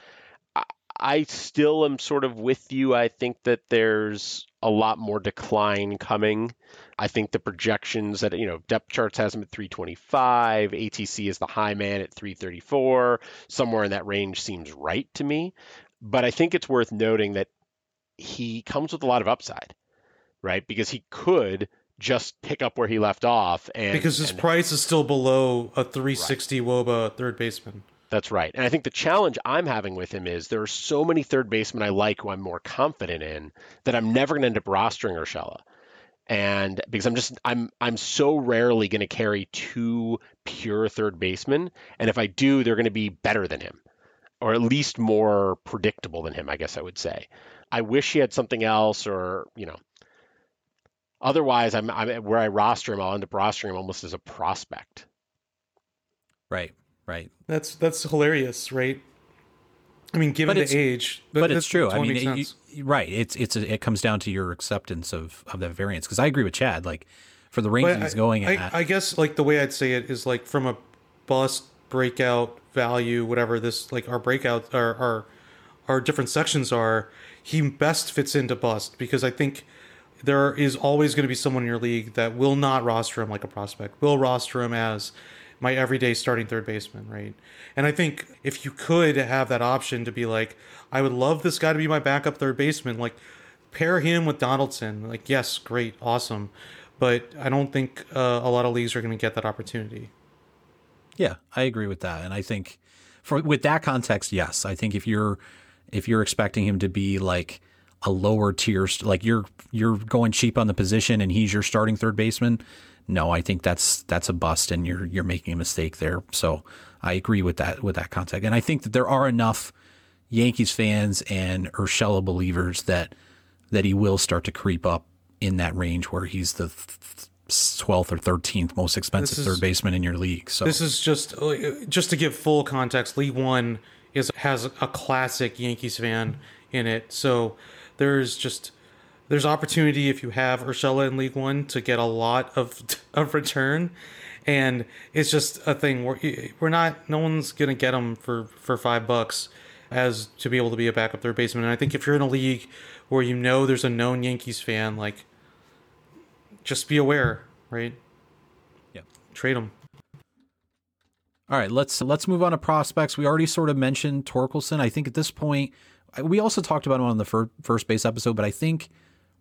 I still am sort of with you. I think that there's a lot more decline coming. I think the projections that, depth charts has him at 325. ATC is the high man at 334. Somewhere in that range seems right to me. But I think it's worth noting that he comes with a lot of upside, right? Because he could just pick up where he left off. Because his price is still below a 360 right. WOBA third baseman. That's right. And I think the challenge I'm having with him is there are so many third basemen I like who I'm more confident in that I'm never going to end up rostering Urshela. And because I'm so rarely going to carry 2 pure third basemen. And if I do, they're going to be better than him, or at least more predictable than him, I guess I would say. I wish he had something else, or, Otherwise, I'm where I roster him, I'll end up rostering him almost as a prospect. Right. That's hilarious, right? I mean, given the age, but it's true. I mean, right. It comes down to your acceptance of that variance. Cause I agree with Chad, like for the range he's going at. I guess like the way I'd say it is like from a bust breakout value, whatever this, like our breakout, our different sections are, he best fits into bust because I think there is always going to be someone in your league that will not roster him like a prospect, will roster him as my everyday starting third baseman, right? And I think if you could have that option to be like, I would love this guy to be my backup third baseman, like pair him with Donaldson, like, yes, great, awesome. But I don't think a lot of leagues are going to get that opportunity. Yeah, I agree with that. And I think with that context, yes, I think if you're expecting him to be like a lower tier, like you're going cheap on the position and he's your starting third baseman. No, I think that's a bust and you're making a mistake there. So I agree with that context. And I think that there are enough Yankees fans and Urshela believers that he will start to creep up in that range where he's the 12th or 13th most expensive third baseman in your league. So this is just to give full context, League One has a classic Yankees fan in it. So there's opportunity if you have Urshela in League One to get a lot of return. And it's just a thing where no one's going to get him for $5 as to be able to be a backup third baseman. And I think if you're in a league where you know there's a known Yankees fan, like just be aware, right? Yeah. Trade him. All right, let's move on to prospects. We already sort of mentioned Torkelson. I think at this point, we also talked about him on the first base episode, but I think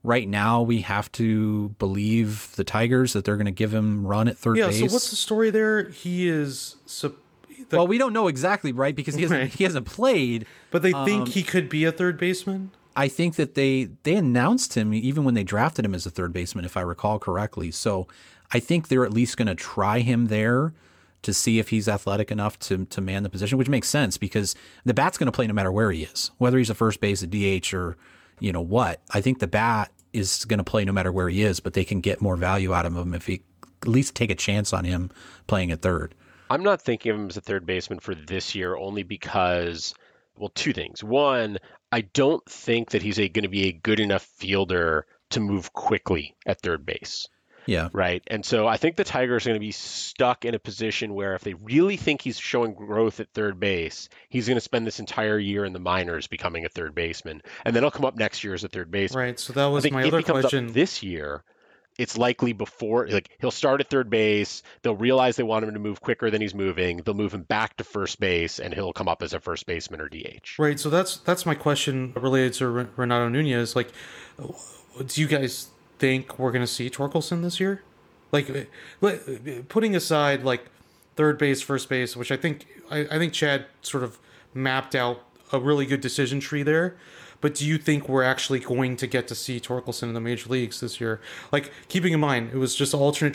right now we have to believe the Tigers that they're going to give him run at third base. Yeah, so what's the story there? He is... well, we don't know exactly, right? Because he hasn't played. But they think he could be a third baseman? I think that they announced him even when they drafted him as a third baseman, if I recall correctly. So I think they're at least going to try him there to see if he's athletic enough to man the position, which makes sense because the bat's going to play no matter where he is, whether he's a first base, a DH, or you know what. I think the bat is going to play no matter where he is, but they can get more value out of him if he at least take a chance on him playing at third. I'm not thinking of him as a third baseman for this year only because, well, two things. One, I don't think that he's going to be a good enough fielder to move quickly at third base. Yeah. Right. And so I think the Tigers are going to be stuck in a position where if they really think he's showing growth at third base, he's going to spend this entire year in the minors becoming a third baseman. And then he'll come up next year as a third baseman. Right. So that was my other question. This year, it's likely before, like he'll start at third base. They'll realize they want him to move quicker than he's moving. They'll move him back to first base and he'll come up as a first baseman or DH. Right. So that's my question related to Renato Nunez. Like, do you guys think we're going to see Torkelson this year? Like, putting aside like third base, first base, which I think Chad sort of mapped out a really good decision tree there. But do you think we're actually going to get to see Torkelson in the major leagues this year? Like, keeping in mind, it was just alternate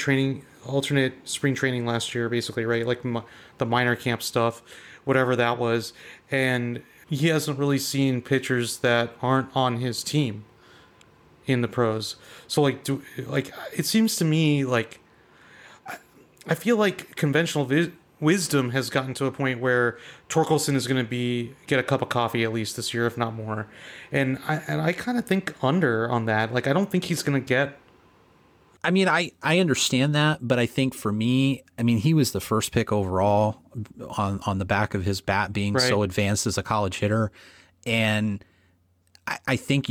spring training last year, basically, right? Like the minor camp stuff, whatever that was. And he hasn't really seen pitchers that aren't on his team in the pros. So like, it seems to me like I feel like conventional wisdom has gotten to a point where Torkelson is going to get a cup of coffee at least this year, if not more. And I kind of think under on that. Like, I don't think he's going to get. I mean, I understand that, but I think for me, I mean, he was the first pick overall on the back of his bat being so advanced as a college hitter. And I think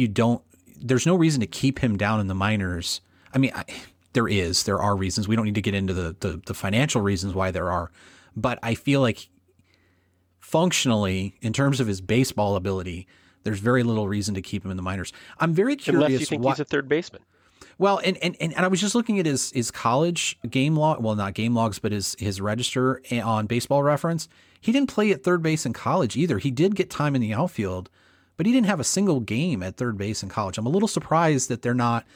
there's no reason to keep him down in the minors. I mean, there are reasons. We don't need to get into the financial reasons why there are, but I feel like functionally, in terms of his baseball ability, there's very little reason to keep him in the minors. I'm very curious. Unless you think he's a third baseman. Well, and I was just looking at his college game log. Well, not game logs, but his register on Baseball Reference. He didn't play at third base in college either. He did get time in the outfield, but he didn't have a single game at third base in college. I'm a little surprised that they're not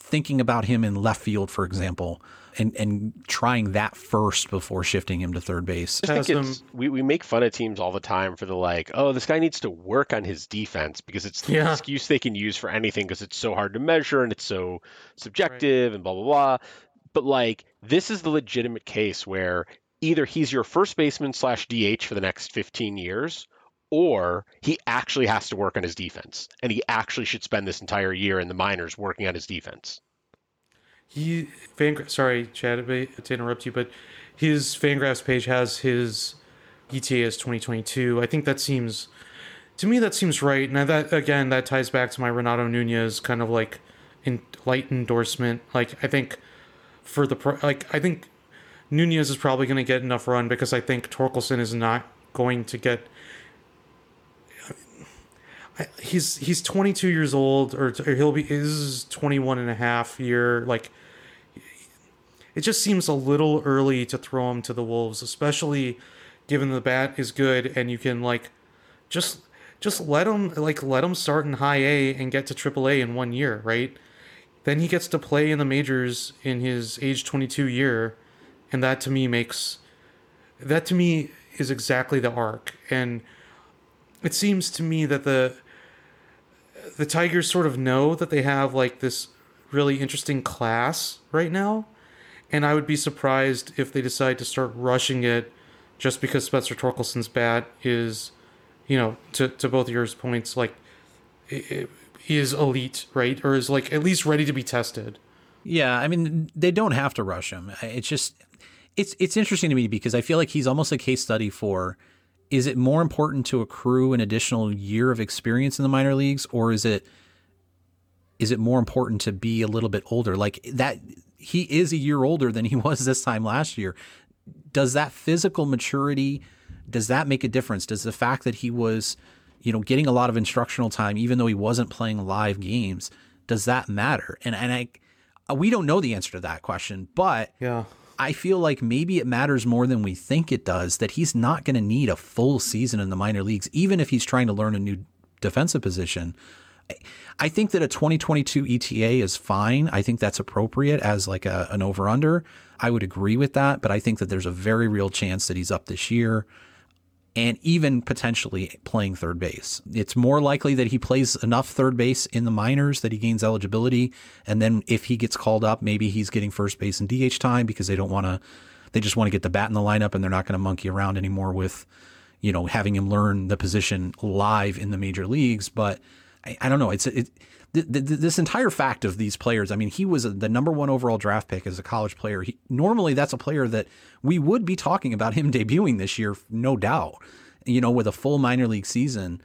thinking about him in left field, for example, and trying that first before shifting him to third base. I think we make fun of teams all the time for the like, oh, this guy needs to work on his defense, because it's the excuse they can use for anything because it's so hard to measure and it's so subjective and blah, blah, blah. But like, this is the legitimate case where either he's your first baseman slash DH for the next 15 years, or he actually has to work on his defense, and he actually should spend this entire year in the minors working on his defense. Sorry, Chad, to interrupt you, but his Fangraphs page has his ETA as 2022. I think that seems, to me, that seems right. Now that, again, that ties back to my Renato Nunez kind of like light endorsement. Like, I think for the, like, I think Nunez is probably going to get enough run because I think Torkelson is not going to get. He's 22 years old, or he'll be his 21 and a half year. Like, it just seems a little early to throw him to the wolves, especially given the bat is good and you can like just let him start in high A and get to Triple A in 1 year, right? Then he gets to play in the majors in his age 22 year, and that to me is exactly the arc. And it seems to me that the Tigers sort of know that they have like this really interesting class right now, and I would be surprised if they decide to start rushing it just because Spencer Torkelson's bat is, you know, to both of your points, like, is elite, right? Or is like at least ready to be tested. Yeah, I mean, they don't have to rush him. It's just it's interesting to me because I feel like he's almost a case study for, is it more important to accrue an additional year of experience in the minor leagues, or is it more important to be a little bit older? Like, that he is a year older than he was this time last year. Does that physical maturity, does that make a difference? Does the fact that he was, you know, getting a lot of instructional time, even though he wasn't playing live games, does that matter? And we don't know the answer to that question, but yeah. I feel like maybe it matters more than we think it does, that he's not going to need a full season in the minor leagues, even if he's trying to learn a new defensive position. I think that a 2022 ETA is fine. I think that's appropriate as like an over-under. I would agree with that, but I think that there's a very real chance that he's up this year and even potentially playing third base. It's more likely that he plays enough third base in the minors that he gains eligibility. And then if he gets called up, maybe he's getting first base and DH time because they just want to get the bat in the lineup, and they're not going to monkey around anymore with, you know, having him learn the position live in the major leagues. But I don't know. This entire fact of these players. I mean, he was the number one overall draft pick as a college player. Normally, that's a player that we would be talking about him debuting this year, no doubt. You know, with a full minor league season,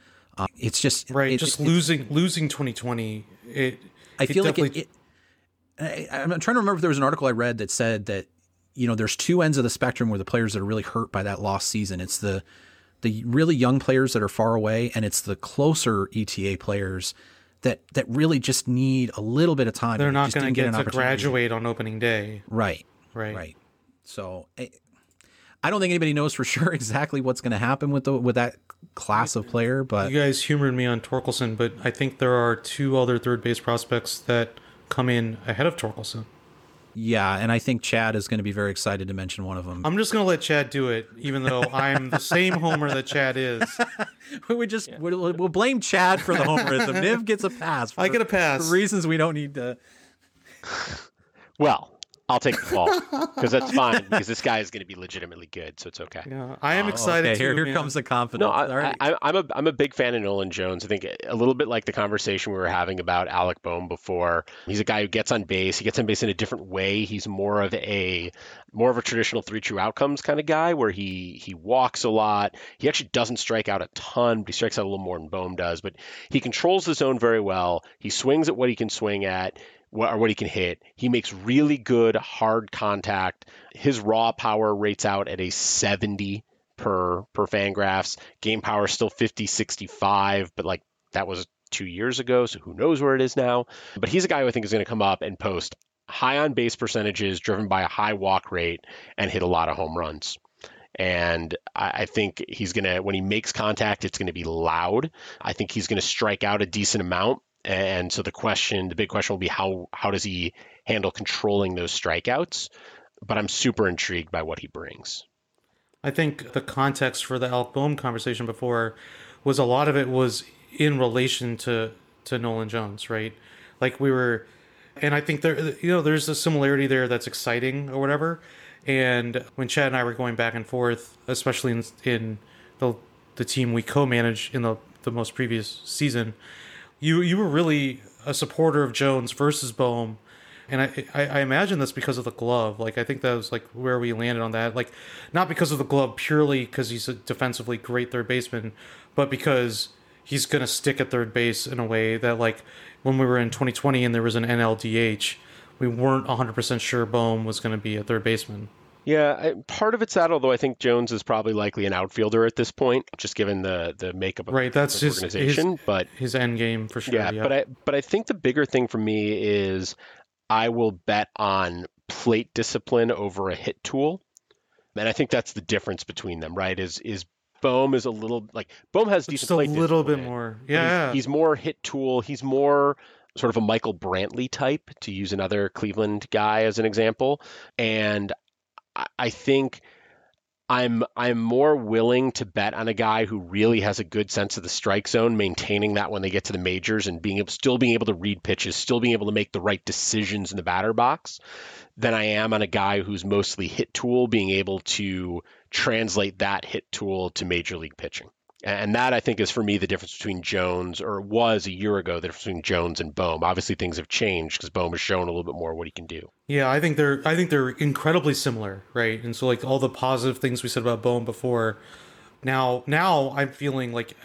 it's just right. Losing 2020. I'm trying to remember if there was an article I read that said that, you know, there's two ends of the spectrum where the players that are really hurt by that lost season. It's the really young players that are far away, and it's the closer ETA players that really just need a little bit of time. They're not going to get to graduate on opening day. Right. So I don't think anybody knows for sure exactly what's going to happen with that class of player. But you guys humored me on Torkelson, but I think there are two other third base prospects that come in ahead of Torkelson. Yeah, and I think Chad is going to be very excited to mention one of them. I'm just going to let Chad do it, even though I'm the same homer that Chad is. We'll blame Chad for the homerism. Niv gets a pass. I get a pass for reasons we don't need to. Well, I'll take the ball because that's fine, because this guy is going to be legitimately good, so it's okay. Yeah, I am excited. Okay. Here comes the confidence. No, I'm a big fan of Nolan Jones. I think a little bit like the conversation we were having about Alec Bohm before. He's a guy who gets on base. He gets on base in a different way. He's more of a traditional three true outcomes kind of guy where he walks a lot. He actually doesn't strike out a ton, but he strikes out a little more than Bohm does. But he controls the zone very well. He swings at what he can swing at. Or what he can hit. He makes really good hard contact. His raw power rates out at a 70 per Fangraphs. Game power is still 50, 65, but like that was 2 years ago, so who knows where it is now. But he's a guy who I think is going to come up and post high on base percentages, driven by a high walk rate, and hit a lot of home runs. And I think he's going to, when he makes contact, it's going to be loud. I think he's going to strike out a decent amount. And so the big question will be how does he handle controlling those strikeouts? But I'm super intrigued by what he brings. I think the context for the Alec Bohm conversation before was a lot of it was in relation to Nolan Jones, right? Like we were, and I think there's a similarity there that's exciting or whatever. And when Chad and I were going back and forth, especially in the team we co-managed in the most previous season, you were really a supporter of Jones versus Bohm. And I imagine that's because of the glove. Like, I think that was, like, where we landed on that. Like, not because of the glove purely because he's a defensively great third baseman, but because he's going to stick at third base in a way that, like, when we were in 2020 and there was an NLDH, we weren't 100% sure Bohm was going to be a third baseman. Yeah, part of it's that, although I think Jones is probably likely an outfielder at this point, just given the makeup of the organization. But his end game, for sure. Yeah. But I think the bigger thing for me is I will bet on plate discipline over a hit tool. And I think that's the difference between them, right? Is Bohm is a little like Bohm has decent plate discipline. Just a little bit more. Yeah. He's more hit tool. He's more sort of a Michael Brantley type, to use another Cleveland guy as an example. And I think I'm more willing to bet on a guy who really has a good sense of the strike zone, maintaining that when they get to the majors and still being able to read pitches, still being able to make the right decisions in the batter box, than I am on a guy who's mostly hit tool, being able to translate that hit tool to major league pitching. And that, I think, is for me the difference between Jones, or was a year ago, the difference between Jones and Bohm. Obviously, things have changed because Bohm has shown a little bit more what he can do. Yeah, I think they're incredibly similar, right? And so, like, all the positive things we said about Bohm before, now I'm feeling like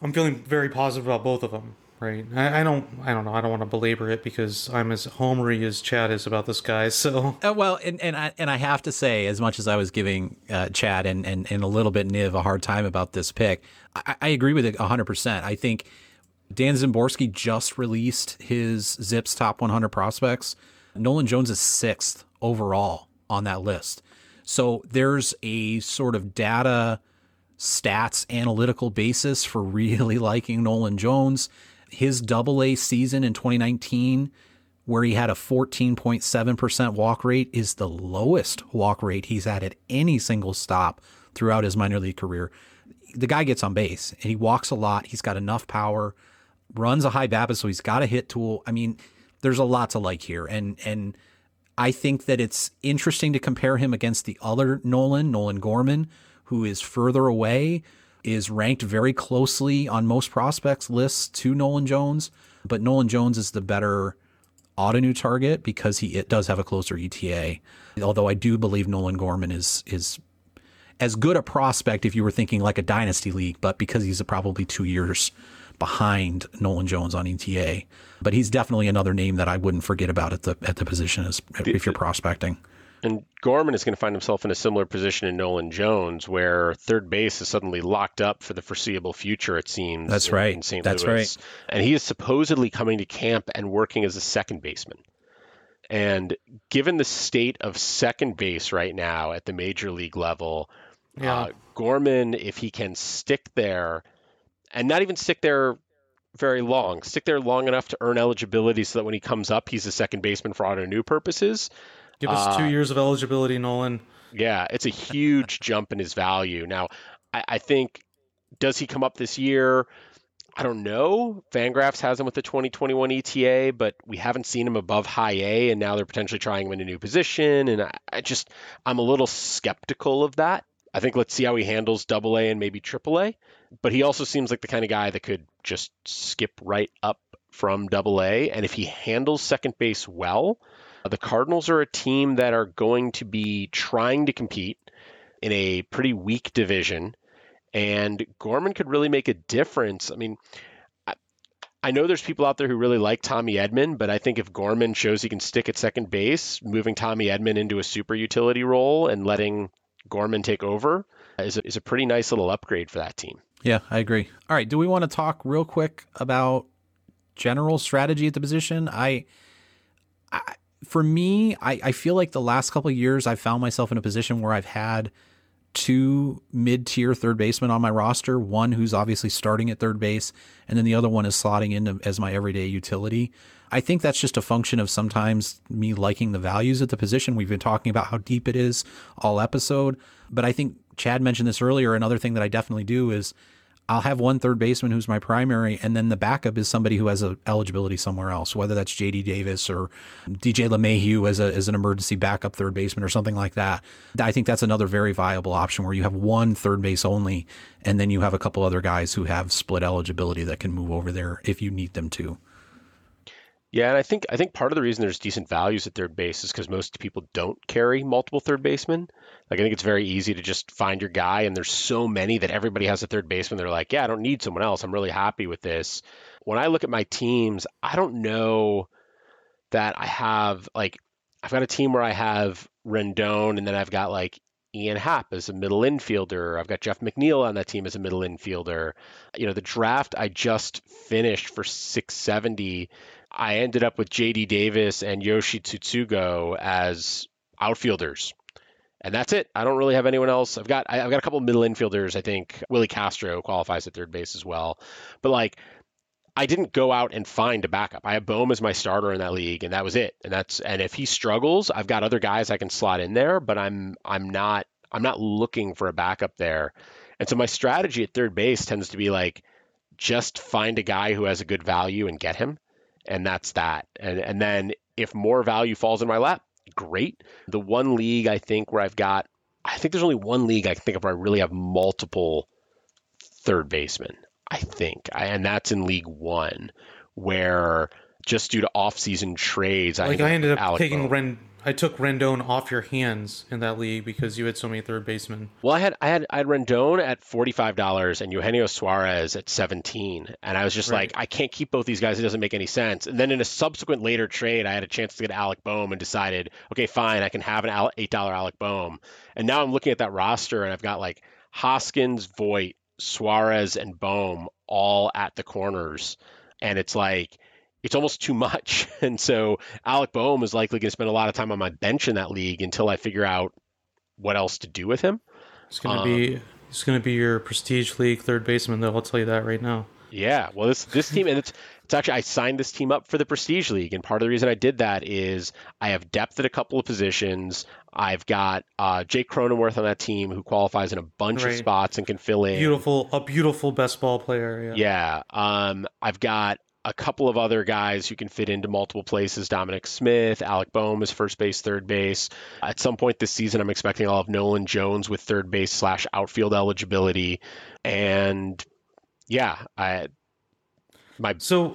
I'm feeling very positive about both of them, right? I don't know. I don't want to belabor it because I'm as homery as Chad is about this guy. So I have to say, as much as I was giving Chad and a little bit Niv a hard time about this pick, I agree with it 100%. I think Dan Szymborski just released his Zips top 100 prospects. Nolan Jones is 6th overall on that list. So there's a sort of data stats analytical basis for really liking Nolan Jones. His Double-A season in 2019, where he had a 14.7% walk rate, is the lowest walk rate he's had at any single stop throughout his minor league career. The guy gets on base, and he walks a lot. He's got enough power, runs a high BABIP, so he's got a hit tool. I mean, there's a lot to like here, and I think that it's interesting to compare him against the other Nolan Gorman, who is further away, is ranked very closely on most prospects lists to Nolan Jones, but Nolan Jones is the better Ottoneu target because it does have a closer ETA. Although I do believe Nolan Gorman is as good a prospect if you were thinking like a dynasty league, but because he's probably 2 years behind Nolan Jones on ETA, but he's definitely another name that I wouldn't forget about at the position as if you're prospecting. And Gorman is going to find himself in a similar position in Nolan Jones, where third base is suddenly locked up for the foreseeable future, it seems. That's right. In St. That's Louis. Right. And he is supposedly coming to camp and working as a second baseman. And given the state of second base right now at the major league level, Gorman, if he can stick there and not even stick there very long, stick there long enough to earn eligibility so that when he comes up, he's a second baseman for Ottoneu purposes. Give us 2 years of eligibility, Nolan. Yeah, it's a huge jump in his value. Now, I think, does he come up this year? I don't know. Fangraphs has him with the 2021 ETA, but we haven't seen him above high A, and now they're potentially trying him in a new position. And I'm a little skeptical of that. I think let's see how he handles Double A and maybe Triple A. But he also seems like the kind of guy that could just skip right up from Double A. And if he handles second base well, the Cardinals are a team that are going to be trying to compete in a pretty weak division, and Gorman could really make a difference. I mean, I know there's people out there who really like Tommy Edman, but I think if Gorman shows he can stick at second base, moving Tommy Edman into a super utility role and letting Gorman take over is a pretty nice little upgrade for that team. Yeah, I agree. All right, do we want to talk real quick about general strategy at the position? For me, I feel like the last couple of years, I've found myself in a position where I've had two mid-tier third basemen on my roster, one who's obviously starting at third base, and then the other one is slotting in as my everyday utility. I think that's just a function of sometimes me liking the values at the position. We've been talking about how deep it is all episode, but I think Chad mentioned this earlier. Another thing that I definitely do is I'll have one third baseman who's my primary, and then the backup is somebody who has a eligibility somewhere else, whether that's JD Davis or DJ LeMahieu as an emergency backup third baseman or something like that. I think that's another very viable option where you have one third base only, and then you have a couple other guys who have split eligibility that can move over there if you need them to. Yeah, and I think part of the reason there's decent values at third base is because most people don't carry multiple third basemen. Like, I think it's very easy to just find your guy, and there's so many that everybody has a third baseman. They're like, yeah, I don't need someone else. I'm really happy with this. When I look at my teams, I don't know that I have, like, I've got a team where I have Rendon, and then I've got, like, Ian Happ as a middle infielder. I've got Jeff McNeil on that team as a middle infielder. You know, the draft I just finished for 670, I ended up with JD Davis and Yoshi Tsutsugo as outfielders. And that's it. I don't really have anyone else. I've got a couple of middle infielders. I think Willie Castro qualifies at third base as well. But, like, I didn't go out and find a backup. I have Bohm as my starter in that league, and that was it. And if he struggles, I've got other guys I can slot in there, but I'm not looking for a backup there. And so my strategy at third base tends to be, like, just find a guy who has a good value and get him. And that's that. And then if more value falls in my lap, great. The one league I think where I think there's only one league I can think of where I really have multiple third basemen. And that's in League One, where just due to off-season trades, I ended up I took Rendon off your hands in that league because you had so many third basemen. Well, I had Rendon at $45 and Eugenio Suarez at $17, and I was just right. Like, I can't keep both these guys. It doesn't make any sense. And then in a subsequent later trade, I had a chance to get Alec Bohm and decided, okay, fine, I can have an $8 Alec Bohm. And now I'm looking at that roster, and I've got, like, Hoskins, Voit, Suarez, and Bohm all at the corners, and it's like, it's almost too much. And so Alec Bohm is likely going to spend a lot of time on my bench in that league until I figure out what else to do with him. It's going to be your prestige league third baseman, though. I'll tell you that right now. Yeah. Well, this team, and it's actually, I signed this team up for the prestige league. And part of the reason I did that is I have depth at a couple of positions. I've got Jake Cronenworth on that team, who qualifies in a bunch of spots and can fill in. A beautiful best ball player. Yeah. I've got a couple of other guys who can fit into multiple places. Dominic Smith, Alec Bohm is first base, third base. At some point this season, I'm expecting I'll have Nolan Jones with third base / outfield eligibility. And yeah, to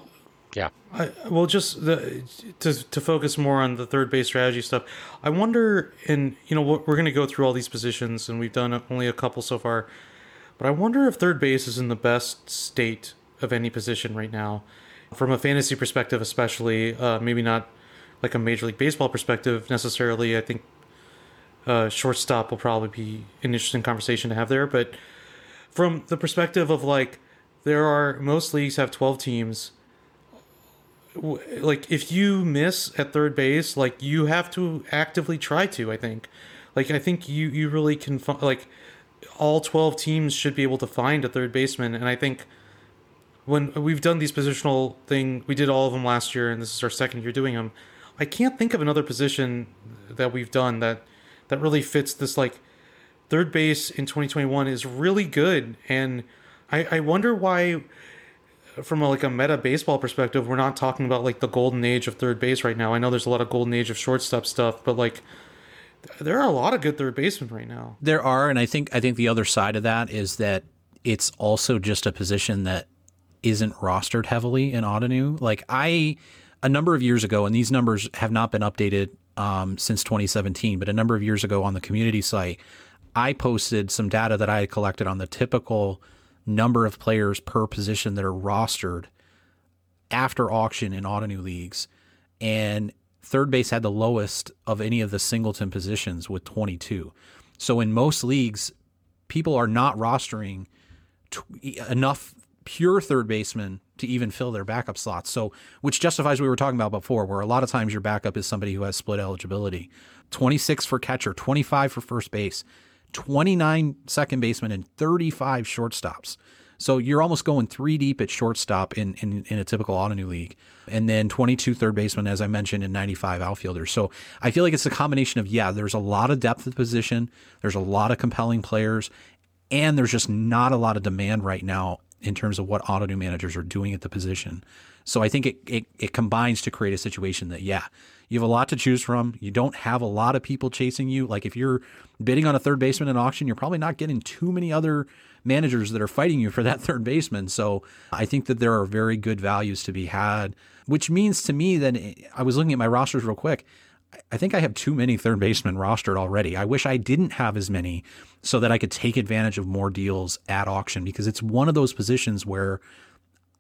focus more on the third base strategy stuff, I wonder, and you know what, we're going to go through all these positions, and we've done only a couple so far, but I wonder if third base is in the best state of any position right now. From a fantasy perspective, especially, maybe not like a Major League Baseball perspective necessarily. I think shortstop will probably be an interesting conversation to have there. But from the perspective of, like, most leagues have 12 teams. Like, if you miss at third base, like, you have to actively try to, I think. Like, I think you really can, like, all 12 teams should be able to find a third baseman. And I think when we've done these positional thing, we did all of them last year, and this is our second year doing them. I can't think of another position that we've done that really fits this. Like, third base in 2021 is really good, and I wonder why, from a meta baseball perspective, we're not talking about, like, the golden age of third base right now. I know there's a lot of golden age of shortstop stuff, but, like, there are a lot of good third basemen right now. There are, and I think the other side of that is that it's also just a position that isn't rostered heavily in Ottoneu. Like, a number of years ago, and these numbers have not been updated since 2017, but a number of years ago on the community site, I posted some data that I had collected on the typical number of players per position that are rostered after auction in Ottoneu leagues. And third base had the lowest of any of the singleton positions with 22. So in most leagues, people are not rostering enough pure third baseman to even fill their backup slots. So, which justifies what we were talking about before, where a lot of times your backup is somebody who has split eligibility. 26 for catcher, 25 for first base, 29 second basemen, and 35 shortstops. So you're almost going three deep at shortstop in a typical Ottoneu league. And then 22 third basemen, as I mentioned, and 95 outfielders. So I feel like it's a combination of, there's a lot of depth at the position. There's a lot of compelling players. And there's just not a lot of demand right now in terms of what Ottoneu managers are doing at the position. So I think it combines to create a situation that, you have a lot to choose from. You don't have a lot of people chasing you. Like if you're bidding on a third baseman in auction, you're probably not getting too many other managers that are fighting you for that third baseman. So I think that there are very good values to be had, which means to me that I was looking at my rosters real quick. I think I have too many third basemen rostered already. I wish I didn't have as many so that I could take advantage of more deals at auction, because it's one of those positions where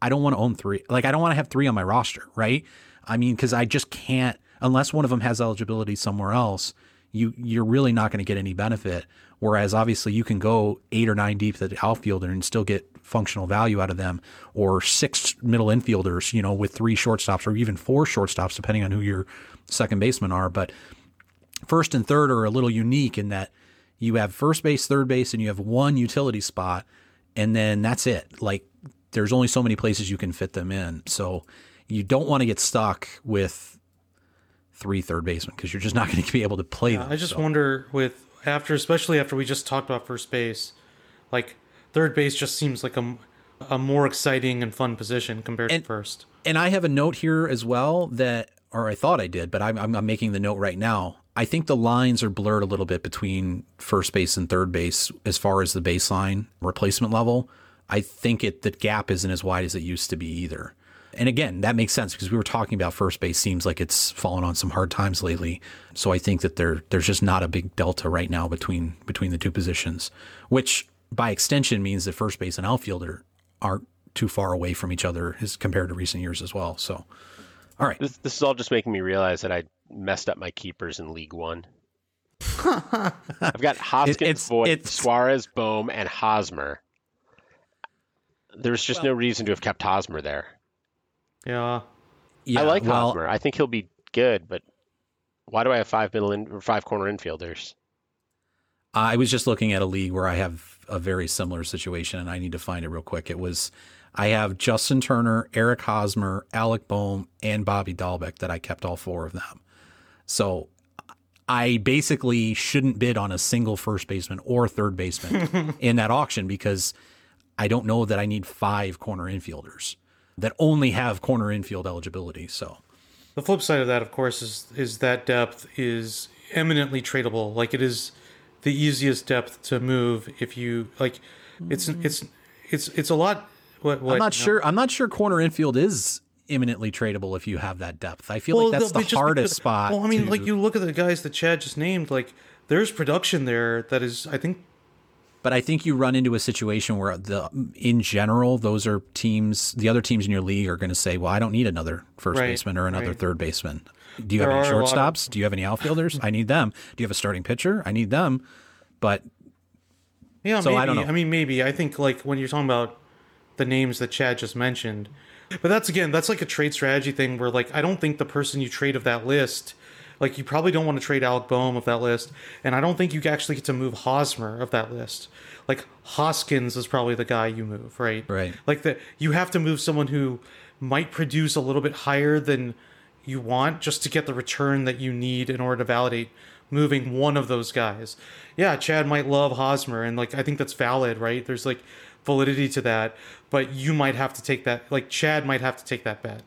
I don't want to own three. Like I don't want to have three on my roster, right? I mean, because I just can't, unless one of them has eligibility somewhere else, you're really not going to get any benefit. Whereas obviously you can go 8 or 9 deep to the outfielder and still get functional value out of them, or 6 middle infielders, with 3 shortstops or even 4 shortstops, depending on who your second baseman are. But first and third are a little unique in that you have first base, third base, and you have one utility spot, and then that's it. Like there's only so many places you can fit them in. So you don't want to get stuck with 3 third basemen because you're just not going to be able to play them. I just wonder with especially after we just talked about first base, like third base just seems like a more exciting and fun position compared to first. And I have a note here as well or I thought I did, but I'm making the note right now. I think the lines are blurred a little bit between first base and third base as far as the baseline replacement level. I think the gap isn't as wide as it used to be either. And again, that makes sense because we were talking about first base seems like it's fallen on some hard times lately. So I think that there's just not a big delta right now between the two positions, which by extension means that first base and outfielder aren't too far away from each other as compared to recent years as well. So, all right. This is all just making me realize that I messed up my keepers in League One. I've got Hoskins, Voit, Suarez, Bohm, and Hosmer. There's just no reason to have kept Hosmer there. Yeah. I like Hosmer. I think he'll be good, but why do I have 5 corner infielders? I was just looking at a league where I have a very similar situation, and I need to find it real quick. I have Justin Turner, Eric Hosmer, Alec Bohm, and Bobby Dalbec that I kept all 4 of them. So I basically shouldn't bid on a single first baseman or third baseman in that auction because I don't know that I need 5 corner infielders that only have corner infield eligibility. So the flip side of that, of course, is that depth is eminently tradable. Like it is the easiest depth to move if you like. It's a lot. What, I'm not sure. I'm not sure corner infield is imminently tradable if you have that depth. I feel like that's the hardest spot. Well, I mean, like you look at the guys that Chad just named. Like there's production there that is, I think. But I think you run into a situation where in general, those are teams. The other teams in your league are going to say, "Well, I don't need another first baseman or another third baseman. Do you have any shortstops? Do you have any outfielders? I need them. Do you have a starting pitcher? I need them." But yeah, so maybe. I don't know. I mean, maybe I think like when you're talking about the names that Chad just mentioned, but that's like a trade strategy thing where like I don't think the person you trade of that list. Like, you probably don't want to trade Alec Bohm of that list, and I don't think you actually get to move Hosmer of that list. Like, Hoskins is probably the guy you move, right? Right. Like, you have to move someone who might produce a little bit higher than you want just to get the return that you need in order to validate moving one of those guys. Yeah, Chad might love Hosmer, and, like, I think that's valid, right? There's, like, validity to that, but you might have to take that. Like, Chad might have to take that bet.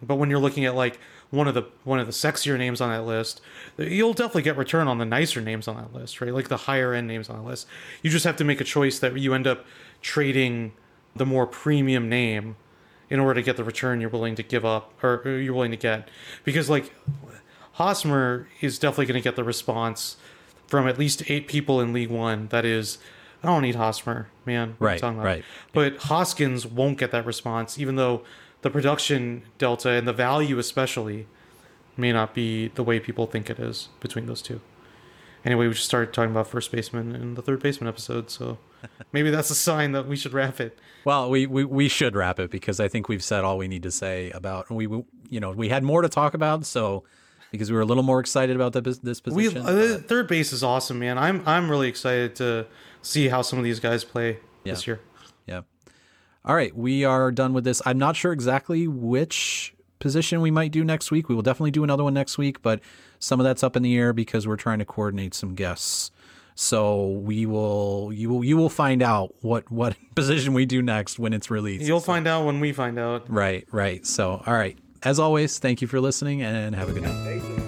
But when you're looking at, like, one of the sexier names on that list, you'll definitely get return on the nicer names on that list, right? Like the higher end names on that list. You just have to make a choice that you end up trading the more premium name in order to get the return you're willing to give up or you're willing to get. Because like Hosmer is definitely going to get the response from at least 8 people in League One. That is, I don't need Hosmer, man. Right. But Hoskins won't get that response, even though the production delta and the value especially may not be the way people think it is between those two. Anyway, we just started talking about first baseman in the third baseman episode, so maybe that's a sign that we should wrap it. Well, we should wrap it because I think we've said all we need to say about we had more to talk about, so because we were a little more excited about this position. Third base is awesome, man. I'm really excited to see how some of these guys play this year. Yeah. All right, we are done with this. I'm not sure exactly which position we might do next week. We will definitely do another one next week, but some of that's up in the air because we're trying to coordinate some guests. So we will, you will find out what position we do next when it's released. You'll find out when we find out. Right. So, all right. As always, thank you for listening and have a good night.